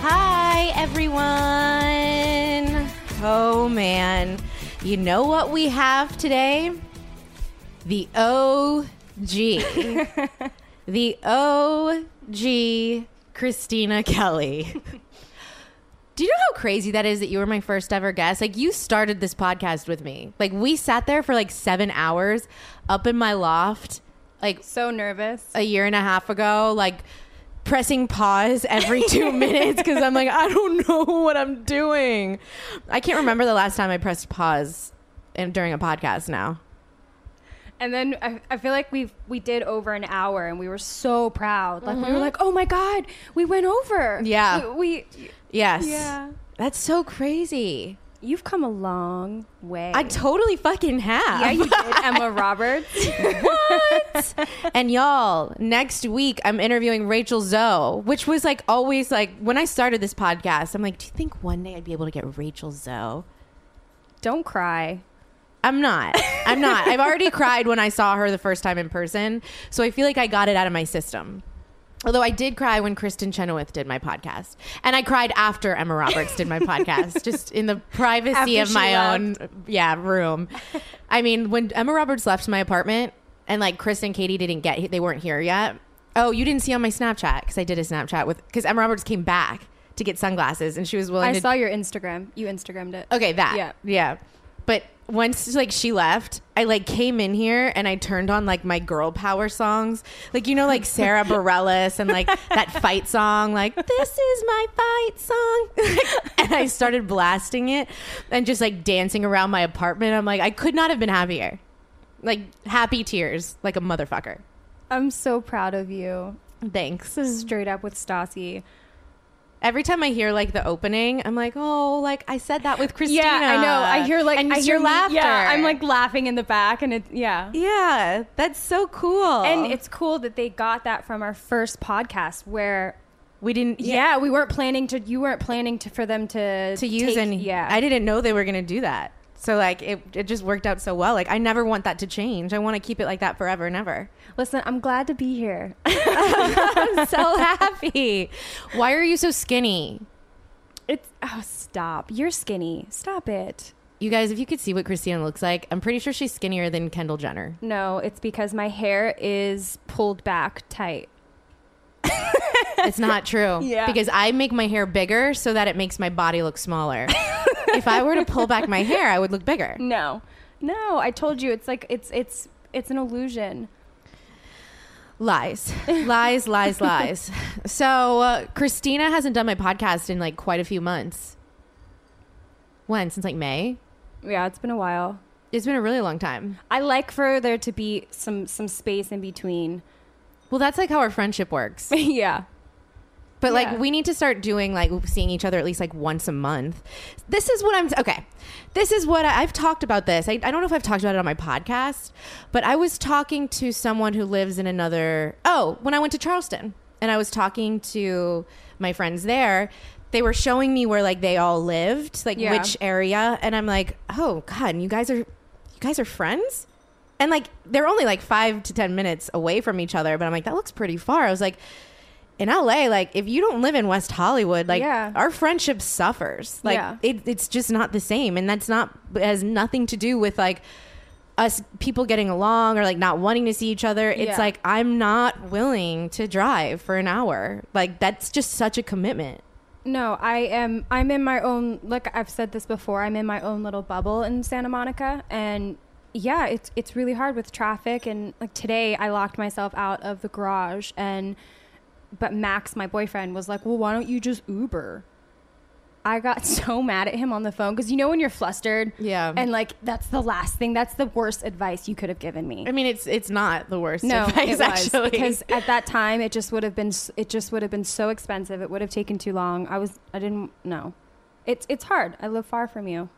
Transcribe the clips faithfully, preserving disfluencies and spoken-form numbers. Hi, everyone. Oh, man. You know what we have today? The O G. The O G Christina Kelly. Do you know how crazy that is that you were my first ever guest? Like, you started this podcast with me. Like, we sat there for like seven hours up in my loft. Like, so nervous. A year and a half ago. Like, pressing pause every two minutes because I'm like, I don't know what I'm doing. I can't remember the last time I pressed pause in, during a podcast now. And then I, I feel like we we did over an hour and we were so proud. Like, mm-hmm. we were like, oh my God, we went over. Yeah. We, we Yes. Yeah. That's so crazy. You've come a long way. I totally fucking have. Yeah, you did, Emma Roberts. What? And y'all, next week I'm interviewing Rachel Zoe, which was like always like when I started this podcast, I'm like, do you think one day I'd be able to get Rachel Zoe? Don't cry. I'm not. I'm not. I've already cried when I saw her the first time in person. So I feel like I got it out of my system. Although I did cry when Kristen Chenoweth did my podcast. And I cried after Emma Roberts did my podcast, just in the privacy after of my left. own yeah, room. I mean, when Emma Roberts left my apartment and like Chris and Katie didn't get, they weren't here yet. Oh, you didn't see on my Snapchat because I did a Snapchat with, because Emma Roberts came back to get sunglasses and she was willing I to. I saw your Instagram. You Instagrammed it. Okay, that. Yeah. Yeah. But once like she left, I like came in here and I turned on like my girl power songs. Like, you know, like Sarah Bareilles and like that fight song, like this is my fight song. And I started blasting it and just like dancing around my apartment. I'm like, I could not have been happier. Like happy tears, like a motherfucker. I'm so proud of you. Thanks. This is Straight Up with Stassi. Every time I hear like the opening, I'm like, oh, like I said that with Christina. Yeah, I know. I hear like and I hear laughter. Yeah, I'm like laughing in the back, and it, yeah, yeah, that's so cool. And it's cool that they got that from our first podcast where we didn't. Yeah, yeah we weren't planning to. You weren't planning to for them to to use. Take, and yeah, I didn't know they were gonna do that. So like it, it just worked out so well. Like I never want that to change. I want to keep it like that forever and ever. Listen, I'm glad to be here. I'm so happy. Why are you so skinny? It's oh stop. You're skinny. Stop it. You guys, if you could see what Christina looks like, I'm pretty sure she's skinnier than Kendall Jenner. No, it's because my hair is pulled back tight. It's not true. Yeah. Because I make my hair bigger so that it makes my body look smaller. If I were to pull back my hair, I would look bigger. No. No, I told you it's like it's it's it's an illusion. Lies. Lies, lies, lies. So, uh, Christina hasn't done my podcast in like quite a few months. When? Since like May? Yeah, it's been a while. It's been a really long time. I like for there to be some some space in between. Well, that's like how our friendship works. Yeah. But yeah. like we need to start doing like seeing each other at least like once a month. This is what I'm okay. This is what I, I've talked about this. I, I don't know if I've talked about it on my podcast, but I was talking to someone who lives in another. Oh, when I went to Charleston and I was talking to my friends there, they were showing me where like they all lived, like yeah. which area. And I'm like, oh, God, and you guys are you guys are friends? And like they're only like five to ten minutes away from each other. But I'm like, that looks pretty far. I was like. in L A, like, if you don't live in West Hollywood, like, yeah. our friendship suffers. Like, yeah. it, it's just not the same. And that's not, it has nothing to do with, like, us people getting along or, like, not wanting to see each other. It's yeah. like, I'm not willing to drive for an hour. Like, that's just such a commitment. No, I am, I'm in my own, like, I've said this before, I'm in my own little bubble in Santa Monica. And yeah, it's it's really hard with traffic. And, like, today I locked myself out of the garage, and... but Max, my boyfriend, was like, well, why don't you just Uber? I got so mad at him on the phone because, you know, when you're flustered. Yeah. And, like, that's the last thing. That's the worst advice you could have given me. I mean, it's it's not the worst no, advice, it was, actually. Because at that time, it just would have been it just would have been so expensive. It would have taken too long. I was I didn't know. It's, it's hard. I live far from you.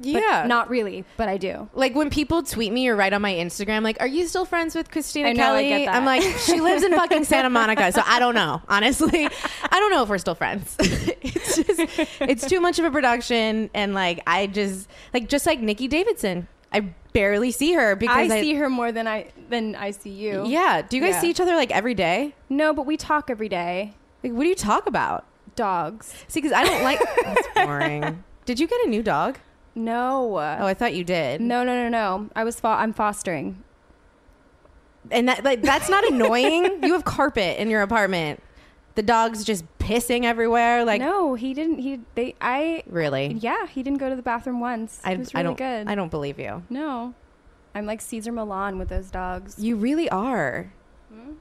Yeah. But not really, but I do. Like, when people tweet me or write on my Instagram, like, are you still friends with Christina I know, Kelly? I get that. I'm like, she lives in fucking Santa Monica, so I don't know. Honestly, I don't know if we're still friends. It's just, it's too much of a production. And, like, I just, like, just like Nikki Davidson, I barely see her because I, I see her more than I, than I see you. Yeah. Do you guys yeah. see each other, like, every day? No, but we talk every day. Like, what do you talk about? Dogs. See, because I don't like, that's boring. Did you get a new dog? No. Oh, I thought you did. No, no, no, no. I was. Fo- I'm fostering. And that, like, that's not annoying. You have carpet in your apartment. The dog's just pissing everywhere. Like, no, he didn't. He they. I really. Yeah, he didn't go to the bathroom once. I, it was really I don't, good. I don't believe you. No, I'm like Caesar Milan with those dogs. You really are. Hmm?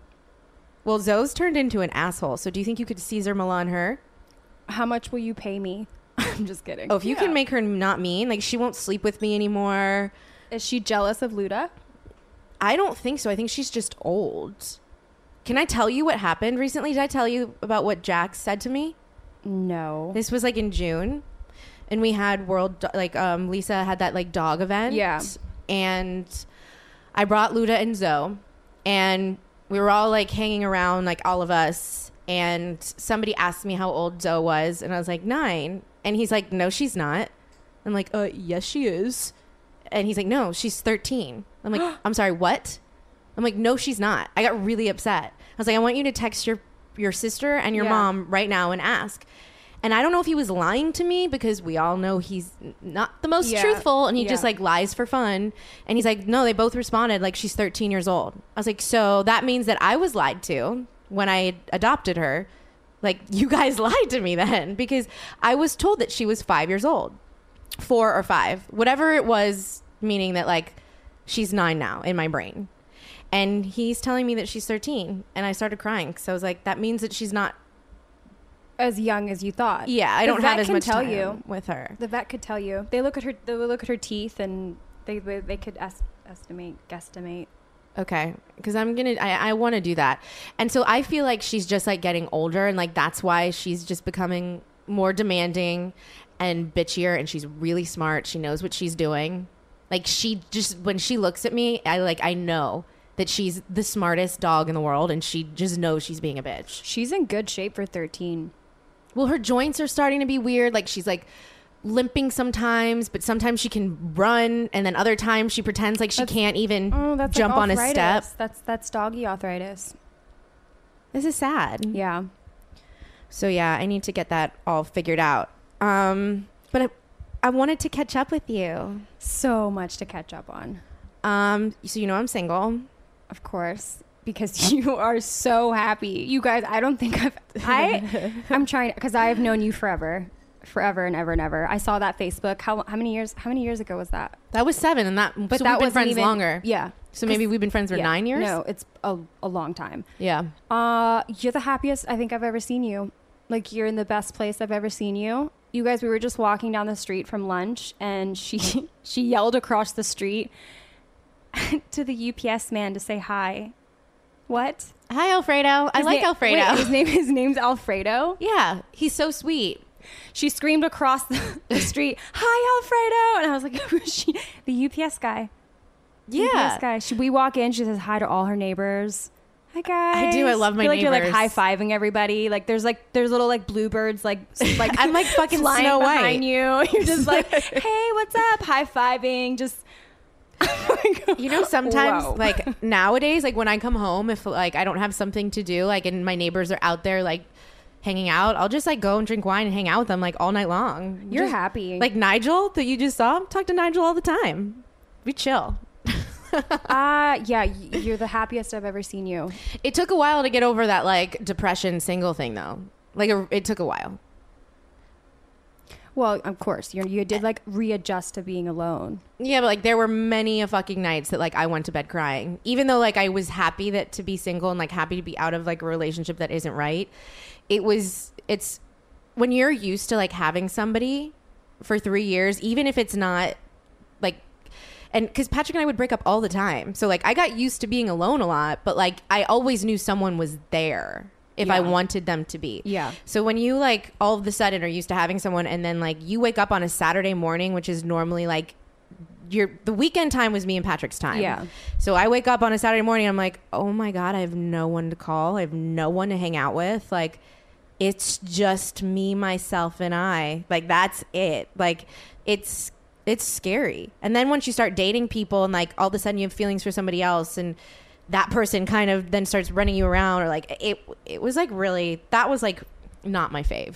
Well, Zoe's turned into an asshole. So, do you think you could Caesar Milan her? How much will you pay me? I'm just kidding. Oh, if you yeah. can make her not mean, like, she won't sleep with me anymore. Is she jealous of Luda? I don't think so. I think she's just old. Can I tell you what happened recently? Did I tell you about what Jax said to me? No. This was, like, in June, and we had World, Do- like, um, Lisa had that, like, dog event. Yeah. And I brought Luda and Zoe, and we were all, like, hanging around, like, all of us, and somebody asked me how old Zoe was, and I was like, nine. And he's like, no, she's not. I'm like, uh, yes, she is. And he's like, no, she's thirteen. I'm like, I'm sorry, what? I'm like, no, she's not. I got really upset. I was like, I want you to text your, your sister and your yeah. mom right now and ask. And I don't know if he was lying to me because we all know he's not the most yeah. truthful. And he yeah. just, like, lies for fun. And he's like, no, they both responded like, she's thirteen years old. I was like, so that means that I was lied to when I adopted her. Like, you guys lied to me then, because I was told that she was five years old, four or five, whatever it was, meaning that, like, she's nine now in my brain. And he's telling me that she's thirteen, and I started crying. So I was like, that means that she's not as young as you thought. Yeah, I don't have as much tell time you. With her. The vet could tell you. They look at her. They look at her teeth, and they they could est- estimate, guesstimate. Okay, because I'm gonna, I, I want to do that. And so I feel like she's just, like, getting older, and, like, that's why she's just becoming more demanding and bitchier, and she's really smart. She knows what she's doing. Like, she just, when she looks at me, I, like, I know that she's the smartest dog in the world, and she just knows she's being a bitch. She's in good shape for thirteen. Well, her joints are starting to be weird. Like, she's, like, limping sometimes, but sometimes she can run, and then other times she pretends like she that's, can't even oh, that's jump like on a step. That's that's doggy arthritis. This is sad. Yeah. So yeah, I need to get that all figured out. Um, but I, I wanted to catch up with you. So much to catch up on. Um, so you know I'm single, of course, because you are so happy. You guys, I don't think I've I I'm trying because I've known you forever. Forever and ever and ever. I saw that Facebook. How how many years? How many years ago was that? That was seven, and that. But so that we've been friends even, longer. Yeah. So maybe we've been friends for yeah, nine years. No, it's a a long time. Yeah. Uh, you're the happiest I think I've ever seen you. Like, you're in the best place I've ever seen you. You guys, we were just walking down the street from lunch, and she she yelled across the street to the U P S man to say hi. What? Hi, Alfredo. I his like na- Alfredo. Wait, his name his name's Alfredo. Yeah, he's so sweet. She screamed across the, the street, "Hi, Alfredo!" And I was like, who is she? The U P S guy. The yeah. U P S guy. She, we walk in, she says hi to all her neighbors. Hi, guys. I do. I love my I feel like neighbors. You're, like, high-fiving everybody. Like, there's, like, there's little, like, bluebirds, like, like I'm, like, fucking Snow White behind you. You're just like, hey, what's up? High-fiving. Just Oh my God. You know, sometimes wow. like nowadays, like when I come home, if like I don't have something to do, like and my neighbors are out there like hanging out, I'll just like go and drink wine and hang out with them like all night long. You're just happy. Like Nigel that you just saw, talk to Nigel all the time. We chill. uh yeah, you're the happiest I've ever seen you. It took a while to get over that like depression single thing though. Like it, it took a while. Well, of course, you you did like readjust to being alone. Yeah, but like there were many a fucking nights that like I went to bed crying, even though like I was happy that to be single and like happy to be out of like a relationship that isn't right. It was it's when you're used to like having somebody for three years, even if it's not like. And because Patrick and I would break up all the time. So like I got used to being alone a lot, but like I always knew someone was there. If yeah. I wanted them to be. Yeah. So when you like all of a sudden are used to having someone and then like you wake up on a Saturday morning, which is normally like your the weekend time was me and Patrick's time. Yeah. So I wake up on a Saturday morning. I'm like, oh my God, I have no one to call. I have no one to hang out with. Like it's just me, myself and I. Like that's it. Like it's it's scary. And then once you start dating people and like all of a sudden you have feelings for somebody else and that person kind of then starts running you around or like it it was like really that was like not my fave.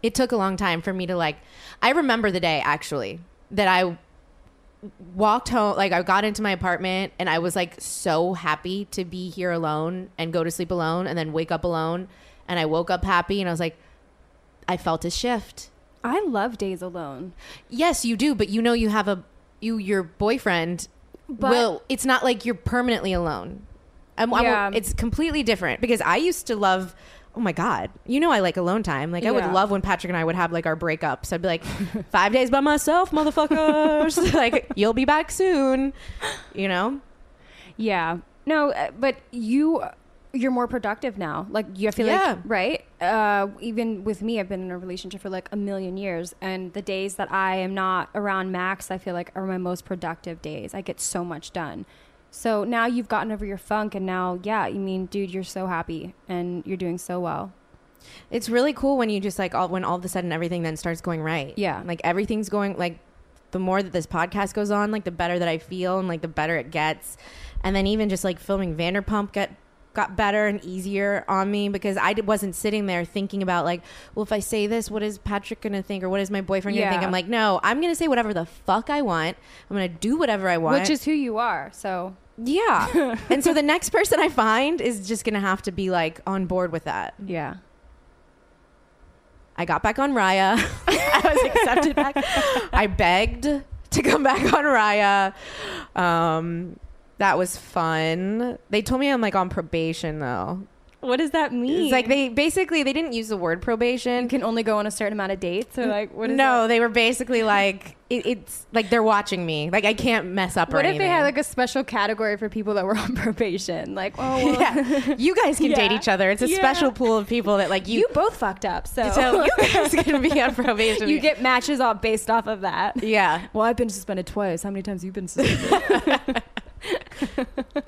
It took a long time for me to like I remember the day actually that I walked home, like I got into my apartment and I was like so happy to be here alone and go to sleep alone and then wake up alone, and I woke up happy and I was like I felt a shift. I love days alone. Yes, you do, but you know you have a you your boyfriend. But well, it's not like you're permanently alone. I'm, yeah. I'm, it's completely different because I used to love, oh my God, you know I like alone time. Like yeah. I would love when Patrick and I would have like our breakups. I'd be like, five days by myself, motherfuckers. Like, you'll be back soon, you know? Yeah. No, but you, you're more productive now. Like, you feel yeah. like, right? Uh, even with me, I've been in a relationship for like a million years. And the days that I am not around Max, I feel like are my most productive days. I get so much done. So now you've gotten over your funk and now, yeah, I mean, dude, you're so happy and you're doing so well. It's really cool when you just like, all, when all of a sudden everything then starts going right. Yeah. Like everything's going, like the more that this podcast goes on, like the better that I feel and like the better it gets. And then even just like filming Vanderpump get got better and easier on me because I wasn't sitting there thinking about like, well, if I say this, what is Patrick going to think? Or what is my boyfriend going to yeah. think? I'm like, no, I'm going to say whatever the fuck I want. I'm going to do whatever I want. Which is who you are. So yeah. And so the next person I find is just going to have to be like on board with that. Yeah. I got back on Raya. I was accepted back. I begged to come back on Raya. Um, That was fun. They told me I'm like on probation though. What does that mean? It's like they basically they didn't use the word probation. You can only go on a certain amount of dates. Or like what is no, that? They were basically like it, it's like they're watching me. Like I can't mess up. What or if anything. They had like a special category for people that were on probation? Like oh well. Yeah, you guys can yeah. date each other. It's a yeah. special pool of people that like you. You both fucked up, so so you guys can be on probation. You get matches all based off of that. Yeah. Well, I've been suspended twice. How many times have you been suspended?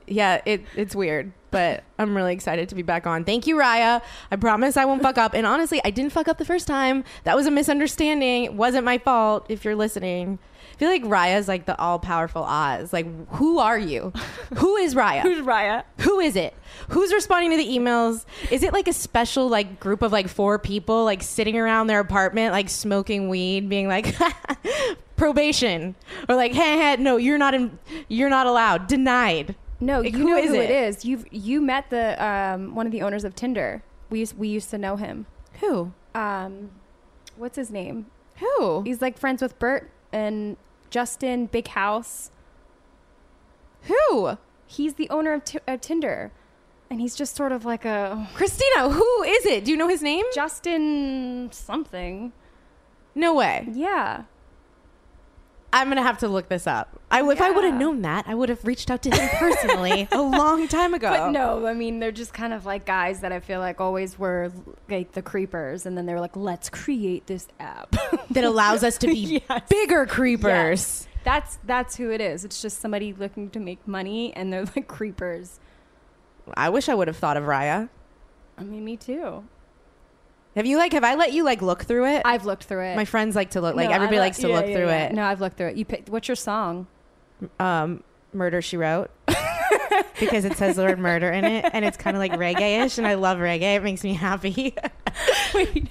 Yeah, it it's weird, but I'm really excited to be back on. Thank you, Raya. I promise I won't fuck up. And honestly, I didn't fuck up the first time. That was a misunderstanding. It wasn't my fault. If you're listening, I feel like Raya's like the all-powerful Oz. Like, who are you? Who is Raya? Who's Raya? Who is it? Who's responding to the emails? Is it like a special like group of like four people like sitting around their apartment like smoking weed, being like probation or like hey, hey no you're not in, you're not allowed, denied? No, like, you who know is who it? It is. You've you met the um, one of the owners of Tinder. We used, we used to know him. Who? Um, what's his name? Who? He's like friends with Bert and Justin. Big House. Who? He's the owner of, t- of Tinder, and he's just sort of like a Christina. Who is it? Do you know his name? Justin something. No way. Yeah. I'm going to have to look this up. I, yeah. If I would have known that, I would have reached out to him personally a long time ago. But no, I mean, they're just kind of like guys that I feel like always were like the creepers. And then they were like, let's create this app that allows us to be yes. bigger creepers. Yes. That's that's who it is. It's just somebody looking to make money and they're like creepers. I wish I would have thought of Raya. I mean, me too. Have you like, have I let you like look through it? I've looked through it. My friends like to look, like no, everybody li- likes to yeah, look yeah, through yeah. it. No, I've looked through it. You pick, what's your song? um, Murder, She Wrote. Because it says the word murder in it, and it's kind of like reggae-ish, and I love reggae. It makes me happy. Wait,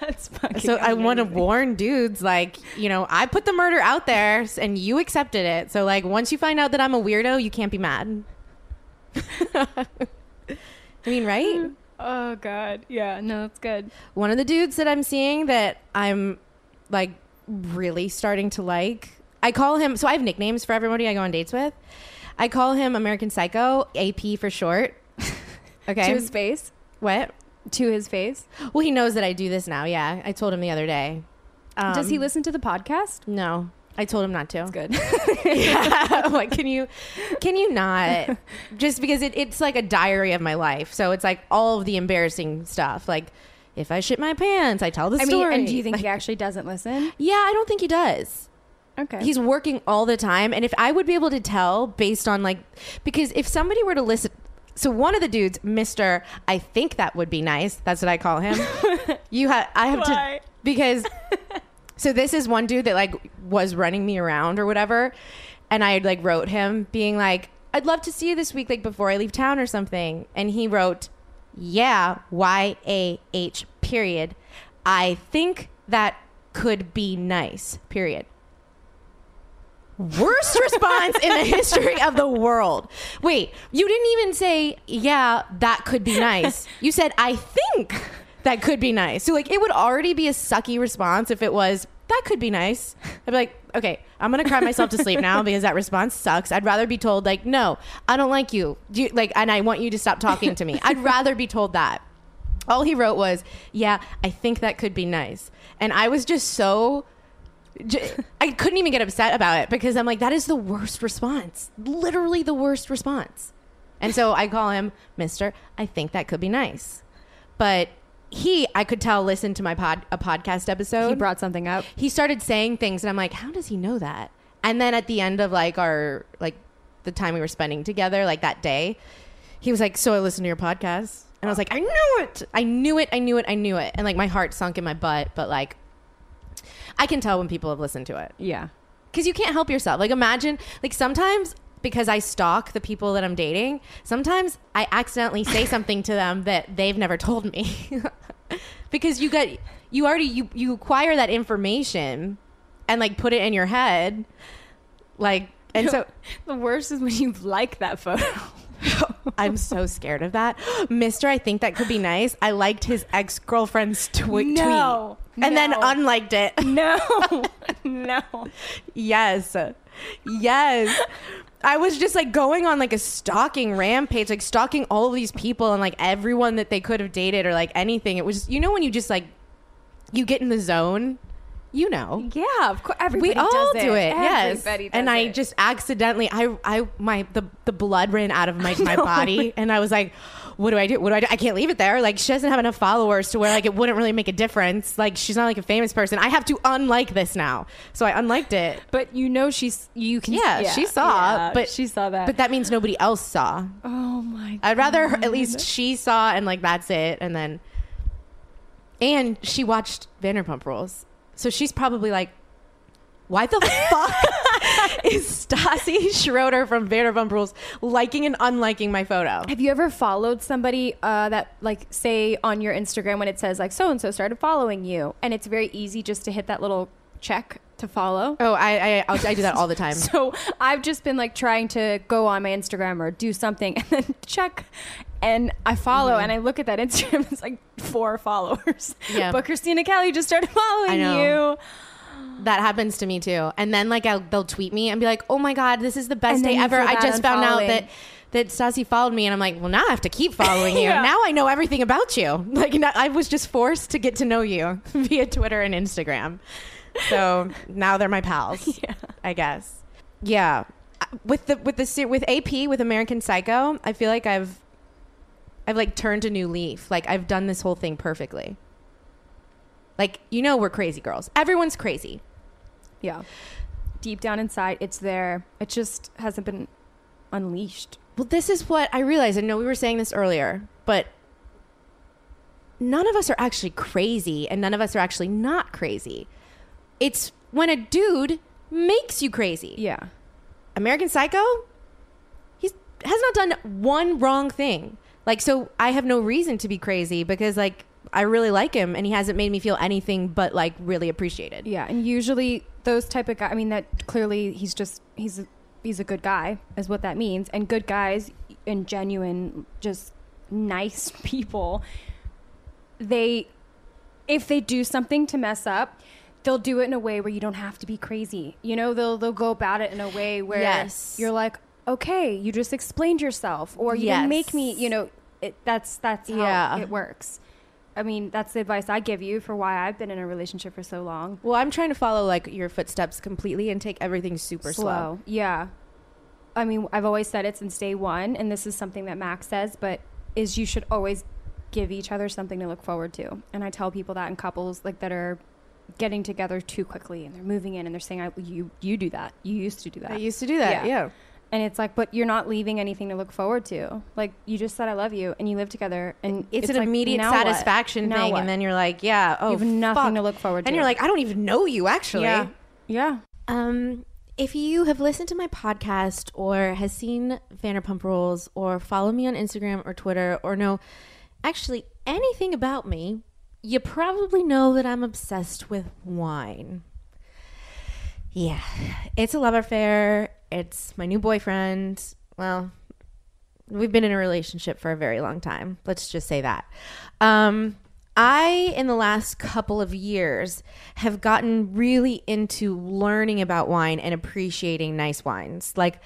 that's fucking So amazing. I want to warn dudes, like, you know, I put the murder out there, and you accepted it. So, like, once you find out that I'm a weirdo, you can't be mad. I mean, right? Oh, God. Yeah, no, that's good. One of the dudes that I'm seeing that I'm, like, really starting to like, I call him... So I have nicknames for everybody I go on dates with. I call him American Psycho, A P for short. Okay. To his face? What? To his face? Well, he knows that I do this now, yeah. I told him the other day. Um, Does he listen to the podcast? No. I told him not to. That's good. Yeah. Like, can you can you not? Just because it, it's like a diary of my life. So it's like all of the embarrassing stuff. Like, if I shit my pants, I tell the I story. Mean, and do you think like, he actually doesn't listen? Yeah, I don't think he does. Okay. He's working all the time. And if I would be able to tell based on like, because if somebody were to listen, so one of the dudes, Mister I think that would be nice. That's what I call him. You have, I have Why? To, because, so this is one dude that like was running me around or whatever. And I had like wrote him being like, I'd love to see you this week, like before I leave town or something. And he wrote, yeah, Y A H period. I think that could be nice period. Worst response in the history of the world. Wait, you didn't even say, yeah, that could be nice. You said, I think that could be nice. So, like, it would already be a sucky response if it was, that could be nice. I'd be like, okay, I'm going to cry myself to sleep now because that response sucks. I'd rather be told, like, no, I don't like you. Do you like, and I want you to stop talking to me. I'd rather be told that. All he wrote was, yeah, I think that could be nice. And I was just so... I couldn't even get upset about it because I'm like, that is the worst response. Literally the worst response. And so I call him, Mister I think that could be nice. But he, I could tell, listened to my pod, a podcast episode. He brought something up. He started saying things and I'm like, how does he know that? And then at the end of like our, like the time we were spending together, like that day, he was like, so I listened to your podcast. And I was like, I knew it. I knew it. I knew it. I knew it. And like my heart sunk in my butt, but like, I can tell when people have listened to it. Yeah. Because you can't help yourself. Like, imagine, like, sometimes because I stalk the people that I'm dating, sometimes I accidentally say something to them that they've never told me. Because you got, you already, you, you acquire that information and, like, put it in your head. Like, and so. The worst is when you like that photo. I'm so scared of that. Mister I think that could be nice. I liked his ex-girlfriend's twi- no, tweet. And no. Then unliked it. No. No. Yes. Yes. I was just like going on like a stalking rampage, like stalking all of these people and like everyone that they could have dated or like anything. It was, you know, when you just like, you get in the zone. You know. Yeah, of course. Everybody does it. We all do it, yes. Everybody does it. And I just accidentally, I, I, my, the, the blood ran out of my, my body. And I was like, what do I do? What do I do? I can't leave it there. Like, she doesn't have enough followers to where, like, it wouldn't really make a difference. Like, she's not, like, a famous person. I have to unlike this now. So I unliked it. But you know she's, you can. Yeah, yeah she saw. Yeah, but she saw that. But that means nobody else saw. Oh, my God. I'd rather at least she saw and, like, that's it. And then, and she watched Vanderpump Rules. So she's probably like, why the fuck is Stassi Schroeder from Vanderpump Rules liking and unliking my photo? Have you ever followed somebody uh, that, like, say on your Instagram when it says, like, so-and-so started following you? And it's very easy just to hit that little check to follow. Oh, I I, I do that all the time. So I've just been, like, trying to go on my Instagram or do something and then check. And I follow, mm-hmm. and I look at that Instagram. It's like four followers. Yeah. But Christina Kelly just started following I know. you. That happens to me too. And then like I'll, they'll tweet me and be like, "Oh my God, this is the best day ever! I just found out that that Stassi followed me." And I'm like, "Well, now I have to keep following you. Yeah. Now I know everything about you. Like now, I was just forced to get to know you via Twitter and Instagram. So now they're my pals. Yeah. I guess. Yeah. With the with the with A P with American Psycho, I feel like I've. I've like turned a new leaf. Like I've done this whole thing perfectly. Like, you know, we're crazy girls. Everyone's crazy. Yeah. Deep down inside, it's there. It just hasn't been unleashed. Well, this is what I realized. I know we were saying this earlier, but none of us are actually crazy and none of us are actually not crazy. It's when a dude makes you crazy. Yeah. American Psycho, he has not done one wrong thing. Like, so I have no reason to be crazy because, like, I really like him and he hasn't made me feel anything but, like, really appreciated. Yeah, and usually those type of guys, I mean, that clearly he's just, he's a, he's a good guy is what that means. And good guys and genuine, just nice people, they, if they do something to mess up, they'll do it in a way where you don't have to be crazy. You know, they'll they'll go about it in a way where yes. you're like, okay, you just explained yourself, or you yes. didn't make me, you know, it, that's that's how yeah. it works. I mean, that's the advice I give you for why I've been in a relationship for so long. Well, I'm trying to follow like your footsteps completely and take everything super slow. slow. Yeah. I mean, I've always said it since day one, and this is something that Max says, but is you should always give each other something to look forward to. And I tell people that in couples like that are getting together too quickly and they're moving in and they're saying, I, you, you do that. You used to do that. I used to do that. Yeah. yeah. And it's like, but you're not leaving anything to look forward to. Like, you just said I love you, and you live together, and it's, it's an like, immediate satisfaction thing, what? And then you're like, yeah, oh, you have nothing fuck. to look forward to. And you're like, I don't even know you, actually. Yeah. yeah. Um, if you have listened to my podcast or has seen Vanderpump Rules or follow me on Instagram or Twitter or know actually anything about me, you probably know that I'm obsessed with wine. Yeah. It's a love affair. It's my new boyfriend. Well, we've been in a relationship for a very long time. Let's just say that. Um, I, in the last couple of years, have gotten really into learning about wine and appreciating nice wines. Like,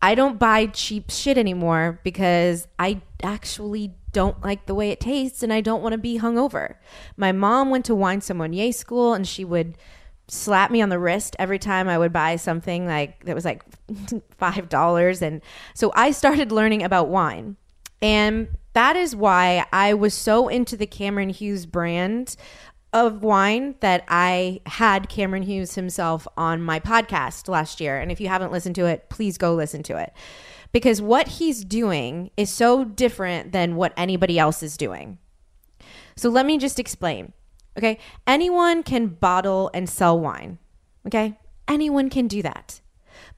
I don't buy cheap shit anymore because I actually don't like the way it tastes and I don't want to be hungover. My mom went to wine sommelier school and she would slap me on the wrist every time I would buy something like that was like five dollars. And so I started learning about wine. And that is why I was so into the Cameron Hughes brand of wine that I had Cameron Hughes himself on my podcast last year. And if you haven't listened to it, please go listen to it. Because what he's doing is so different than what anybody else is doing. So let me just explain. Okay, anyone can bottle and sell wine. Okay, anyone can do that.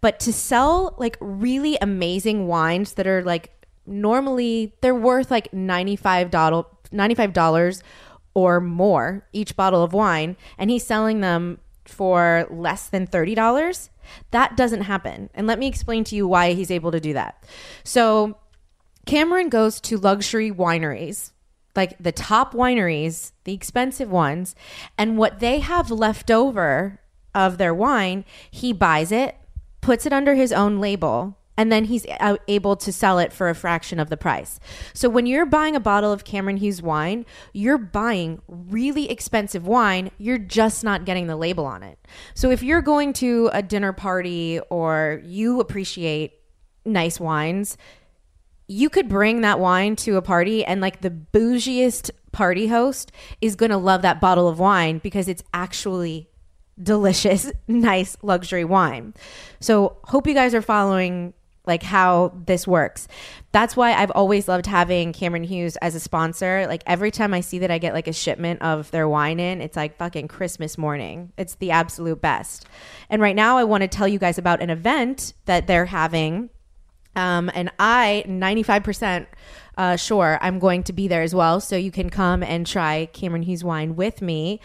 But to sell like really amazing wines that are like normally they're worth like ninety-five dollars or more each bottle of wine, and he's selling them for less than thirty dollars, that doesn't happen. And let me explain to you why he's able to do that. So Cameron goes to luxury wineries, like the top wineries, the expensive ones, and what they have left over of their wine, he buys it, puts it under his own label, and then he's able to sell it for a fraction of the price. So when you're buying a bottle of Cameron Hughes wine, you're buying really expensive wine, you're just not getting the label on it. So if you're going to a dinner party or you appreciate nice wines, you could bring that wine to a party and like the bougiest party host is going to love that bottle of wine because it's actually delicious, nice luxury wine. So hope you guys are following like how this works. That's why I've always loved having Cameron Hughes as a sponsor. Like every time I see that I get like a shipment of their wine in, it's like fucking Christmas morning. It's the absolute best. And right now I want to tell you guys about an event that they're having. Um, and I, ninety-five percent uh, sure, I'm going to be there as well. So you can come and try Cameron Hughes wine with me.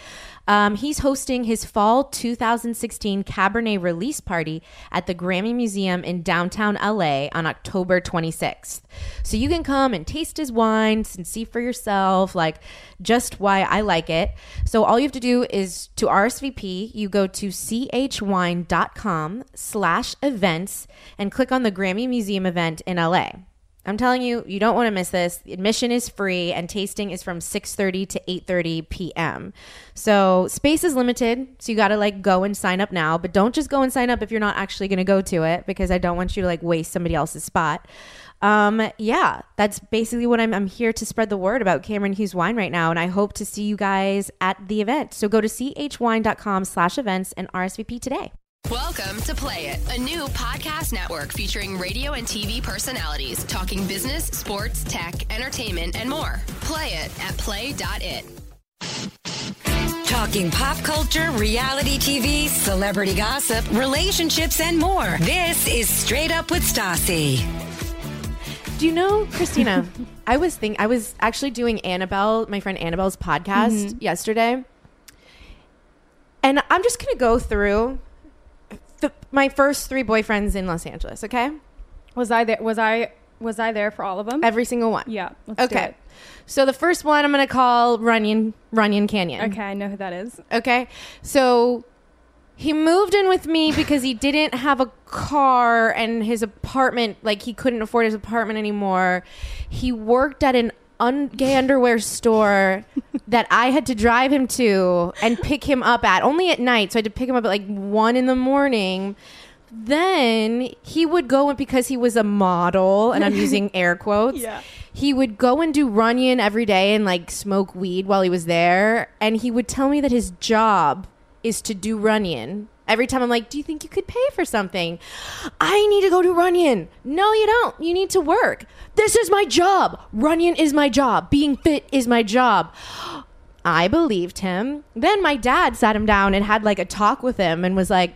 Um, he's hosting his fall two thousand sixteen Cabernet release party at the Grammy Museum in downtown L A on October twenty-sixth. So you can come and taste his wines and see for yourself, like just why I like it. So all you have to do is to R S V P, you go to chwine.com slash events and click on the Grammy Museum event in L A. I'm telling you, you don't want to miss this. Admission is free and tasting is from six thirty to eight thirty p.m. So space is limited. So you got to like go and sign up now. But don't just go and sign up if you're not actually going to go to it because I don't want you to like waste somebody else's spot. Um, yeah, that's basically what I'm, I'm here to spread the word about Cameron Hughes wine right now. And I hope to see you guys at the event. So go to chwine.com slash events and R S V P today. Welcome to Play It, a new podcast network featuring radio and T V personalities talking business, sports, tech, entertainment, and more. Play it at play dot it. Talking pop culture, reality T V, celebrity gossip, relationships, and more. This is Straight Up with Stassi. Do you know, Christina, I was think I was actually doing Annabelle, my friend Annabelle's podcast mm-hmm. yesterday. And I'm just going to go through the, my first three boyfriends in Los Angeles, okay? Was I there? Was I was I there for all of them? Every single one. Yeah. Let's okay. Do it. So the first one I'm going to call Runyon Runyon Canyon. Okay, I know who that is. Okay. So he moved in with me because he didn't have a car and his apartment, like he couldn't afford his apartment anymore. He worked at an un- gay underwear store that I had to drive him to and pick him up at, only at night. So I had to pick him up at like one in the morning. Then he would go, and because he was a model, and I'm using air quotes, yeah. he would go and do Runyon every day and like smoke weed while he was there. And he would tell me that his job is to do Runyon. Every time I'm like, do you think you could pay for something? I need to go to Runyon. No, you don't. You need to work. This is my job. Runyon is my job. Being fit is my job. I believed him. Then my dad sat him down and had like a talk with him and was like,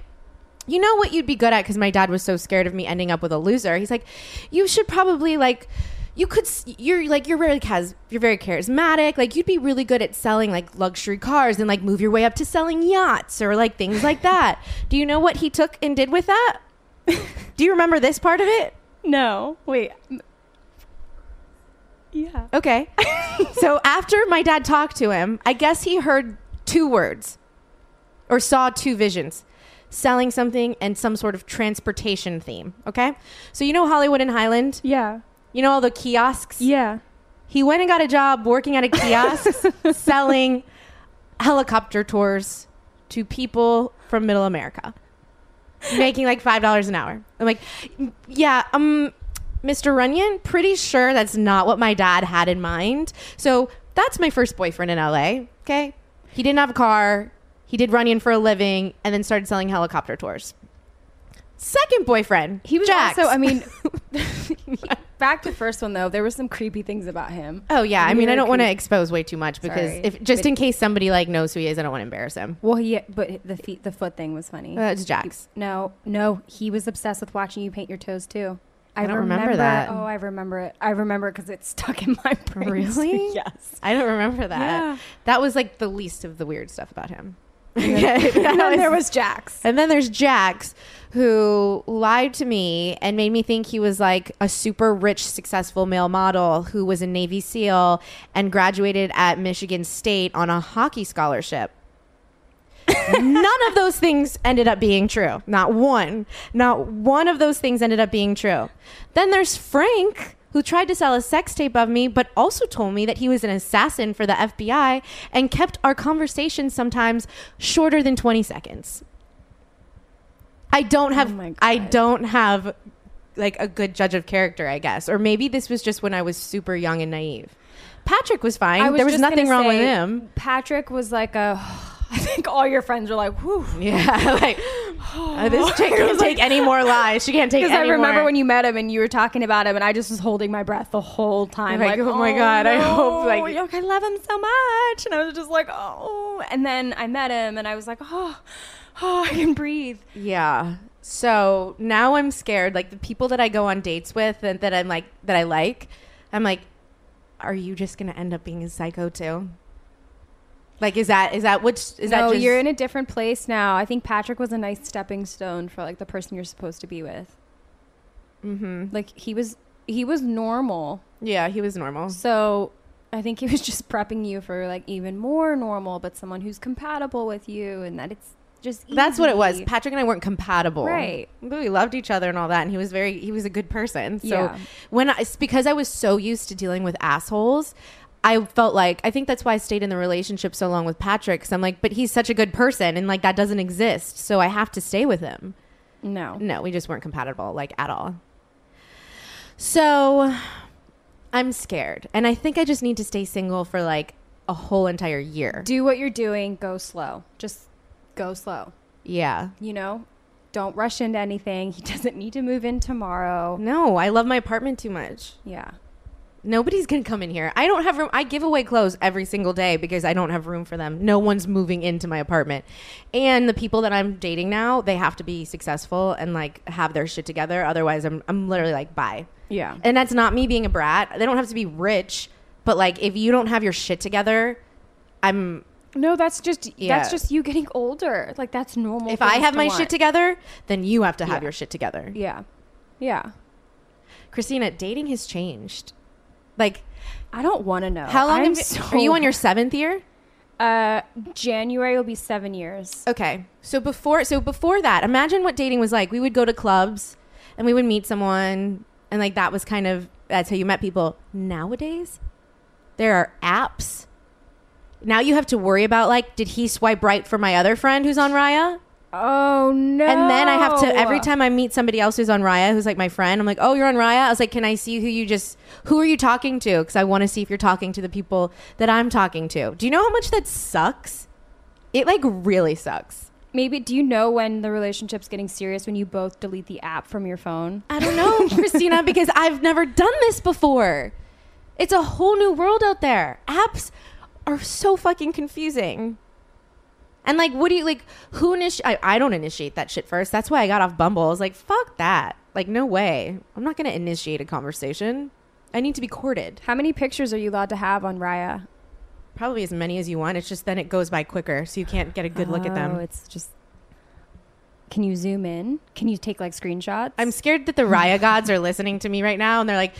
you know what you'd be good at? Because my dad was so scared of me ending up with a loser. He's like, you should probably like... You could, you're like, you're really, chas- you're very charismatic. Like you'd be really good at selling like luxury cars and like move your way up to selling yachts or like things like that. Do you know what he took and did with that? Do you remember this part of it? No. Wait. Yeah. Okay. So after my dad talked to him, I guess he heard two words or saw two visions. Selling something and some sort of transportation theme. Okay. So you know Hollywood and Highland? Yeah. You know all the kiosks? Yeah. He went and got a job working at a kiosk selling helicopter tours to people from Middle America, making like five dollars an hour. I'm like, yeah, um, Mister Runyon, pretty sure that's not what my dad had in mind. So that's my first boyfriend in L A, okay? He didn't have a car. He did Runyon for a living and then started selling helicopter tours. Second boyfriend, he was Jax. Also, I mean... Back to the first one, though. There were some creepy things about him. Oh, yeah. I mean, I don't want to expose way too much because Sorry, if just in case somebody, like, knows who he is, I don't want to embarrass him. Well, he, but the feet, the foot thing was funny. Uh, it's Jax. He, no, no. He was obsessed with watching you paint your toes, too. I, I don't remember, remember that. Oh, I remember it. I remember it because it's stuck in my brain. Really? Yes. I don't remember that. Yeah. That was, like, the least of the weird stuff about him. Okay. And then there was Jax. And then there's Jax, who lied to me and made me think he was like a super rich, successful male model who was a Navy SEAL and graduated at Michigan State on a hockey scholarship. None of those things ended up being true. Not one. Not one of those things ended up being true. Then there's Frank, who tried to sell a sex tape of me, but also told me that he was an assassin for the F B I and kept our conversations sometimes shorter than twenty seconds. I don't have, oh I don't have like a good judge of character, I guess. Or maybe this was just when I was super young and naive. Patrick was fine. I was there was nothing wrong say, with him. Patrick was like a, I think all your friends were like, whew. Yeah, like, oh, this chick can't take any more lies. She can't take any more. Because I remember more. When you met him and you were talking about him and I just was holding my breath the whole time. Like, like oh, oh my God, no. I hope. Like, like, I love him so much. And I was just like, oh. And then I met him and I was like, oh, oh I can breathe. Yeah. So now I'm scared. Like the people that I go on dates with and that I'm like, that I like, I'm like, are you just going to end up being a psycho too? Like, is that, is that, which, is no, that just... you're in a different place now. I think Patrick was a nice stepping stone for, like, the person you're supposed to be with. Mm-hmm. Like, he was, he was normal. Yeah, he was normal. So, I think he was just prepping you for, like, even more normal, but someone who's compatible with you and that it's just easy. That's what it was. Patrick and I weren't compatible. Right. We loved each other and all that, and he was very, he was a good person. So, yeah. when I, because I was so used to dealing with assholes, I felt like, I think that's why I stayed in the relationship so long with Patrick. Because I'm like, but he's such a good person. And like, that doesn't exist. So I have to stay with him. No. No, we just weren't compatible, like at all. So I'm scared. And I think I just need to stay single for like a whole entire year. Do what you're doing. Go slow. Just go slow. Yeah. You know, don't rush into anything. He doesn't need to move in tomorrow. No, I love my apartment too much. Yeah. Nobody's going to come in here. I don't have room. I give away clothes every single day because I don't have room for them. No one's moving into my apartment. And the people that I'm dating now, they have to be successful and like have their shit together. Otherwise, I'm I'm literally like, bye. Yeah. And that's not me being a brat. They don't have to be rich. But like, if you don't have your shit together, I'm... No, that's just yeah. that's just you getting older. Like, that's normal. If I have my want. shit together, then you have to have yeah. your shit together. Yeah. Yeah. Christina, dating has changed. Like, I don't want to know. How long have you, so are you on your seventh year? Uh, January will be seven years. Okay. So before, so before that, imagine what dating was like. We would go to clubs and we would meet someone. And like, that was kind of, that's how you met people. Nowadays, there are apps. Now you have to worry about like, did he swipe right for my other friend who's on Raya? Oh, no. And then I have to, every time I meet somebody else who's on Raya, who's like my friend, I'm like, oh, you're on Raya? I was like, can I see who you just, who are you talking to? Because I want to see if you're talking to the people that I'm talking to. Do you know how much that sucks? It like really sucks. Maybe, do you know when the relationship's getting serious when you both delete the app from your phone? I don't know, Christina, because I've never done this before. It's a whole new world out there. Apps are so fucking confusing. And like, what do you like? Who initiate? I, I don't initiate that shit first. That's why I got off Bumble. I was like, fuck that. Like, no way. I'm not gonna initiate a conversation. I need to be courted. How many pictures are you allowed to have on Raya? Probably as many as you want. It's just then it goes by quicker, so you can't get a good oh, look at them. It's just. Can you zoom in? Can you take like screenshots? I'm scared that the Raya gods are listening to me right now, and they're like,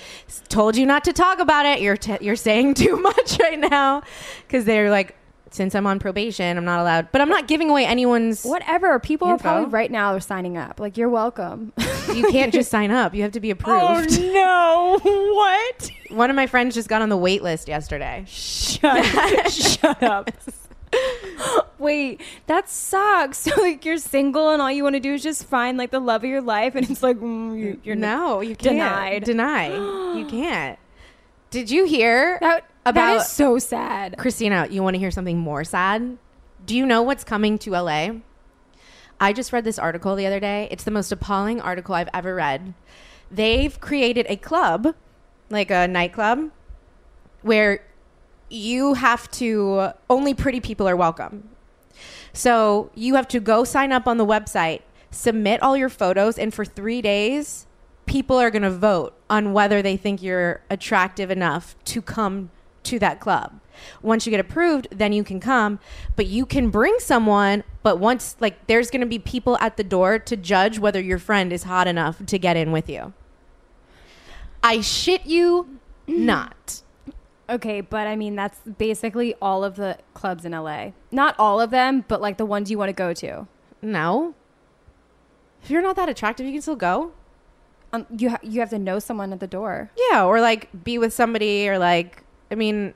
"Told you not to talk about it. You're t- you're saying too much right now," because they're like. Since I'm on probation, I'm not allowed. But I'm not giving away anyone's whatever. People info. Are probably right now are signing up. Like, you're welcome. You can't just sign up. You have to be approved. Oh, no. What? One of my friends just got on the wait list yesterday. Shut up. Shut up. Wait, that sucks. So, like, you're single and all you want to do is just find, like, the love of your life. And it's like, mm, you, you're no, you can't. Denied. Deny. You can't. Did you hear? That- About that is so sad. Christina, you want to hear something more sad? Do you know what's coming to L A? I just read this article the other day. It's the most appalling article I've ever read. They've created a club, like a nightclub, where you have to, only pretty people are welcome. So you have to go sign up on the website, submit all your photos, and for three days, people are going to vote on whether they think you're attractive enough to come to that club. Once you get approved, then you can come, but you can bring someone. But once, like, there's going to be people at the door to judge whether your friend is hot enough to get in with you. I shit you not. Okay, but I mean, that's basically all of the clubs in L A. Not all of them, but like the ones you want to go to. No. If you're not that attractive, you can still go. Um, you ha- you have to know someone at the door. Yeah, or like be with somebody, or like. I mean,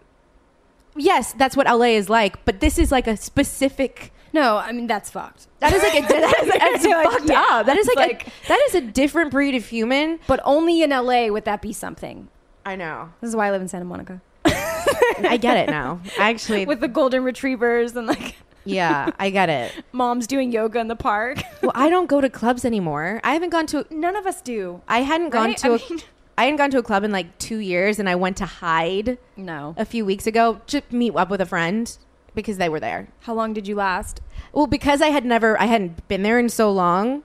yes, that's what L A is like, but this is like a specific... No, I mean, that's fucked. That is like a... That is like, that's like, fucked yeah. up. That is like, like a, that is a different breed of human. But only in L A would that be something. I know. This is why I live in Santa Monica. I get it now. Actually... With the golden retrievers and like... Yeah, I get it. Mom's doing yoga in the park. Well, I don't go to clubs anymore. I haven't gone to... None of us do. I hadn't gone right? to... I a, mean, I hadn't gone to a club in like two years and I went to Hyde no. a few weeks ago to meet up with a friend because they were there. How long did you last? Well, because I had never, I hadn't been there in so long.